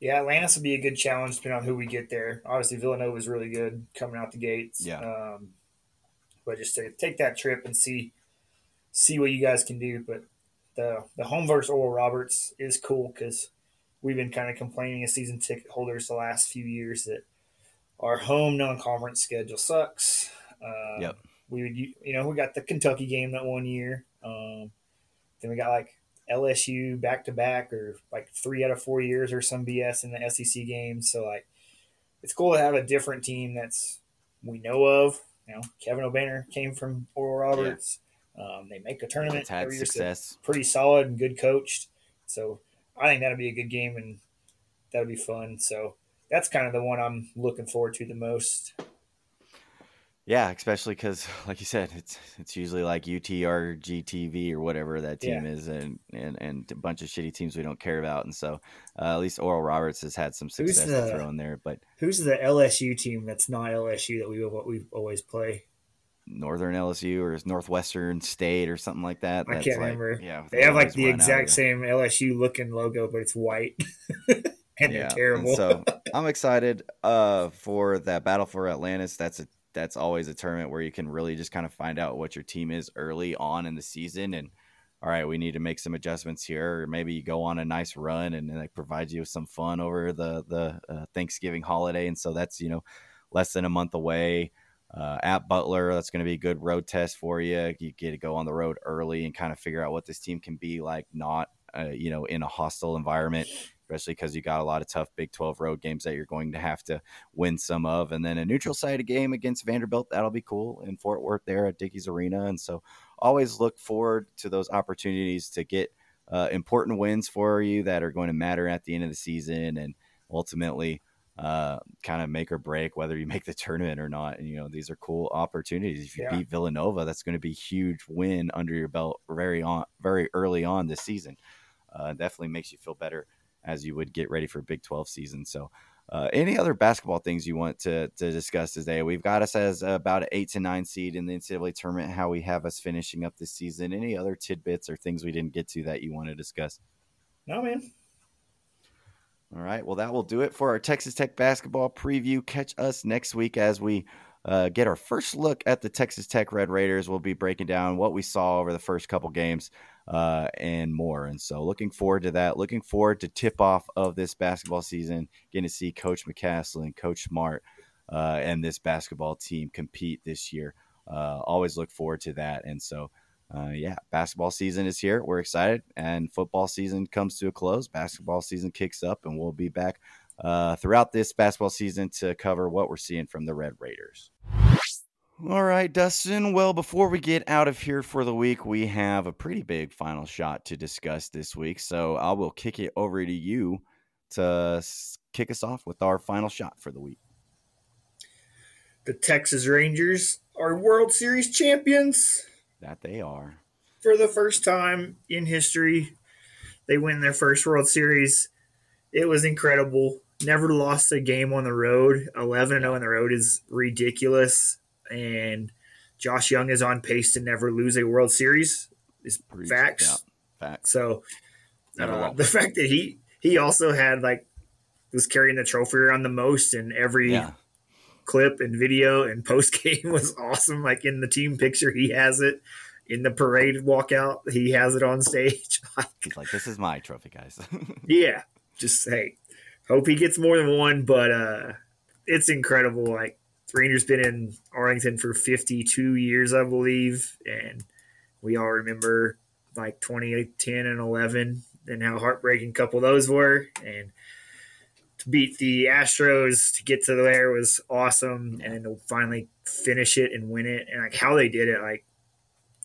Yeah, Atlantis will be a good challenge depending on who we get there. Obviously, Villanova is really good coming out the gates. Yeah. But just to take that trip and see what you guys can do. But the home versus Oral Roberts is cool, because we've been kind of complaining as season ticket holders the last few years that our home non-conference schedule sucks. Yep. We got the Kentucky game that one year. Then we got like LSU back-to-back, or like 3 out of 4 years or some BS in the SEC games. So, like, it's cool to have a different team that's we know of. You know, Kevin O'Banner came from Oral Roberts. Yeah. They make a tournament. It's had every success. Year, so pretty solid and good coached. So I think that'll be a good game, and that'll be fun. So that's kind of the one I'm looking forward to the most. Yeah, especially because, like you said, it's usually like UT or GTV or whatever that team is, and a bunch of shitty teams we don't care about. And so at least Oral Roberts has had some success to throw in there. But who's the LSU team that's not LSU that we always play? Northern LSU or Northwestern State or something like that. I can't remember. Yeah, they have like the exact same LSU looking logo, but it's white. And they're terrible. And so I'm excited for that Battle for Atlantis. That's always a tournament where you can really just kind of find out what your team is early on in the season. And all right, we need to make some adjustments here. Or maybe you go on a nice run and like provides you with some fun over the Thanksgiving holiday. And so that's, less than a month away at Butler. That's going to be a good road test for you. You get to go on the road early and kind of figure out what this team can be like, not, in a hostile environment, especially because you got a lot of tough Big 12 road games that you're going to have to win some of. And then a neutral site game against Vanderbilt, that'll be cool, in Fort Worth there at Dickey's Arena. And so always look forward to those opportunities to get important wins for you that are going to matter at the end of the season, and ultimately kind of make or break whether you make the tournament or not. And, these are cool opportunities. If you beat Villanova, that's going to be a huge win under your belt very early on this season. Definitely makes you feel better as you would get ready for Big 12 season. So any other basketball things you want to discuss today? We've got us as about an 8 to 9 seed in the NCAA tournament, how we have us finishing up this season. Any other tidbits or things we didn't get to that you want to discuss? No, man. All right. Well, that will do it for our Texas Tech basketball preview. Catch us next week as we get our first look at the Texas Tech Red Raiders. We'll be breaking down what we saw over the first couple games and more. And so looking forward to that, looking forward to tip off of this basketball season, getting to see Coach McCasland, Coach Smart, and this basketball team compete this year. Always look forward to that. And so, yeah, basketball season is here. We're excited, and football season comes to a close. Basketball season kicks up, and we'll be back throughout this basketball season to cover what we're seeing from the Red Raiders. All right, Dustin. Well, before we get out of here for the week, we have a pretty big final shot to discuss this week. So I will kick it over to you to kick us off with our final shot for the week. The Texas Rangers are World Series champions. That they are. For the first time in history, they win their first World Series. It was incredible. Never lost a game on the road. 11-0 on the road is ridiculous. And Josh Jung is on pace to never lose a World Series. It's facts. Yeah, facts. So the fact that he also had, like, was carrying the trophy around the most in every clip and video and post game was awesome. Like, in the team picture, he has it. In the parade walkout, he has it on stage. He's like, this is my trophy, guys. Yeah. Just, hey, hope he gets more than one, but it's incredible. Like, Rangers been in Arlington for 52 years, I believe. And we all remember, like, 2010 and 11 and how heartbreaking couple those were. And to beat the Astros to get to there was awesome. And to finally finish it and win it. And, like, how they did it, like,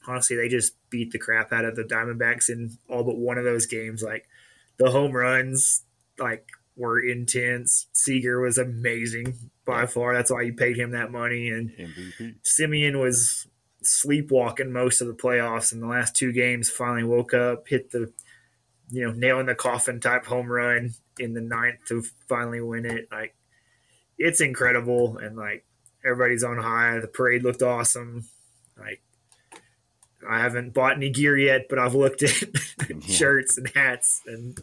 honestly, they just beat the crap out of the Diamondbacks in all but one of those games. Like, the home runs, like, were intense. Seager was amazing by far. That's why you paid him that money. And MVP. Simeon was sleepwalking most of the playoffs. In the last two games, finally woke up, hit the, you know, nail in the coffin type home run in the ninth to finally win it. Like, it's incredible. And, like, everybody's on high. The parade looked awesome. Like, I haven't bought any gear yet, but I've looked at shirts and hats and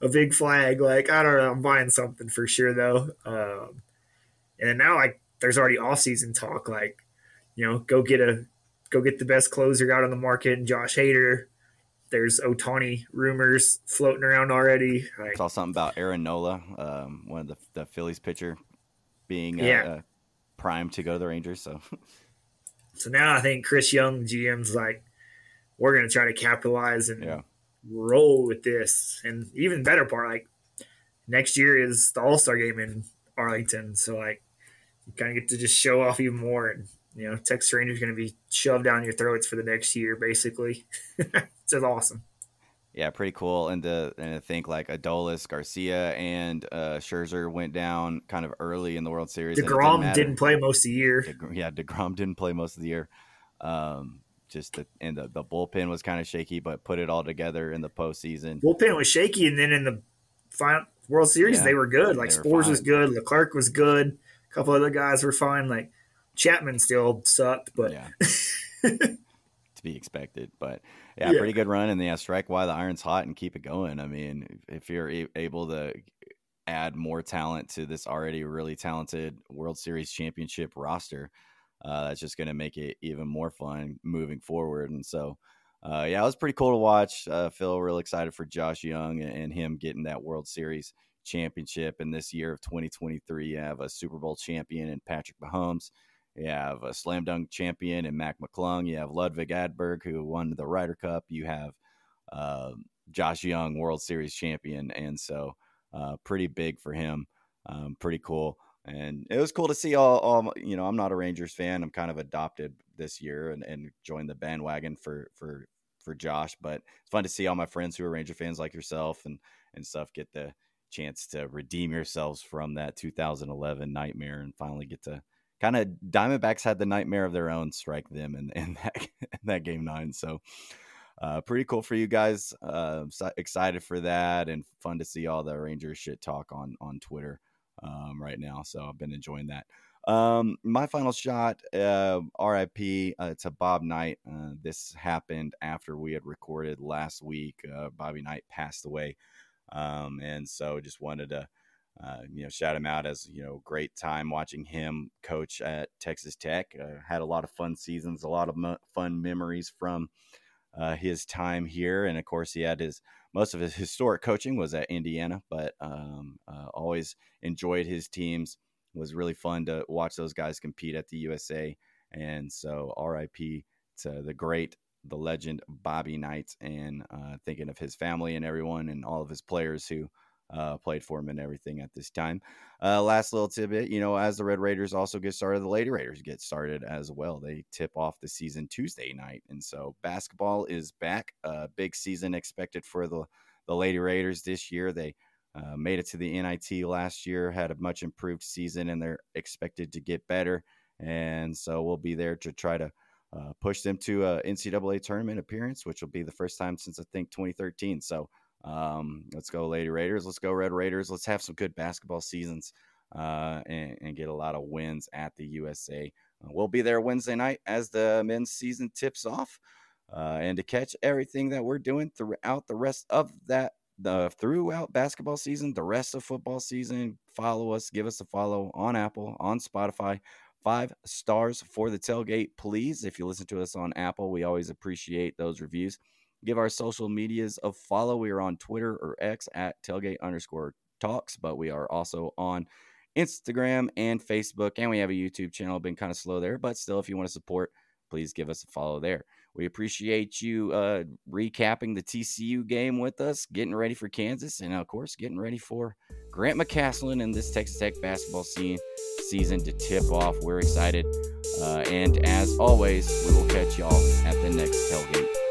a big flag. Like, I don't know. I'm buying something for sure, though. And now, like, there's already off-season talk. Like, you know, go get the best closer out on the market and Josh Hader. There's Ohtani rumors floating around already. Like, I saw something about Aaron Nola, one of the Phillies pitcher, being primed to go to the Rangers. So now I think Chris Young, GM's like, we're going to try to capitalize and roll with this. And even better part, like, next year is the All-Star game in Arlington. So, like, you kind of get to just show off even more. And, you know, Texas Rangers going to be shoved down your throats for the next year, basically. It's just awesome. Yeah, pretty cool. And to think, like, Adolis Garcia and Scherzer went down kind of early in the World Series. DeGrom didn't play most of the year. DeGrom didn't play most of the year. The bullpen was kind of shaky, but put it all together in the postseason. Bullpen was shaky, and then in the final World Series, they were good. Like, Spores was good. Leclerc was good. A couple other guys were fine. Like, Chapman still sucked, but to be expected, but pretty good run. And strike while the iron's hot and keep it going. I mean, if you're able to add more talent to this already really talented World Series championship roster, that's just going to make it even more fun moving forward. And so, it was pretty cool to watch. Feel real excited for Josh Jung and him getting that World Series championship. And this year of 2023, you have a Super Bowl champion in Patrick Mahomes. You have a slam dunk champion in Mac McClung. You have Ludwig Adberg, who won the Ryder Cup. You have Josh Jung, World Series champion. And so pretty big for him. Pretty cool. And it was cool to see all, you know, I'm not a Rangers fan. I'm kind of adopted this year and joined the bandwagon for Josh. But it's fun to see all my friends who are Ranger fans like yourself and stuff get the chance to redeem yourselves from that 2011 nightmare and finally get to kind of Diamondbacks had the nightmare of their own strike them in that game 9. So Pretty cool for you guys. So excited for that, and fun to see all the Rangers shit talk on Twitter right now. So I've been enjoying that. My final shot, RIP to Bob Knight. This happened after we had recorded last week. Bobby Knight passed away. And so just wanted to, shout him out as, great time watching him coach at Texas Tech. Had a lot of fun seasons, a lot of fun memories from his time here. And of course he had most of his historic coaching was at Indiana, but always enjoyed his teams. It was really fun to watch those guys compete at the USA. And so RIP to the great, the legend Bobby Knight, and thinking of his family and everyone and all of his players who played for him and everything at this time. Last little tidbit, as the Red Raiders also get started, the Lady Raiders get started as well. They tip off the season Tuesday night. And so basketball is back. Big season expected for the Lady Raiders this year. They made it to the NIT last year, had a much improved season, and they're expected to get better. And so we'll be there to try to push them to a NCAA tournament appearance, which will be the first time since I think 2013. So let's go Lady Raiders. Let's go Red Raiders. Let's have some good basketball seasons and get a lot of wins at the USA. We'll be there Wednesday night as the men's season tips off. And to catch everything that we're doing throughout the rest of that, throughout basketball season, the rest of football season, follow us, give us a follow on Apple, on Spotify. 5 stars for the tailgate, please. If you listen to us on Apple, we always appreciate those reviews. Give our social medias a follow. We are on Twitter or X at tailgate_talks, but we are also on Instagram and Facebook, and we have a YouTube channel. Been kind of slow there, but still, if you want to support, please give us a follow there. We appreciate you recapping the TCU game with us, getting ready for Kansas, and, of course, getting ready for Grant McCasland and this Texas Tech basketball season to tip off. We're excited. And, as always, we will catch y'all at the next tailgate.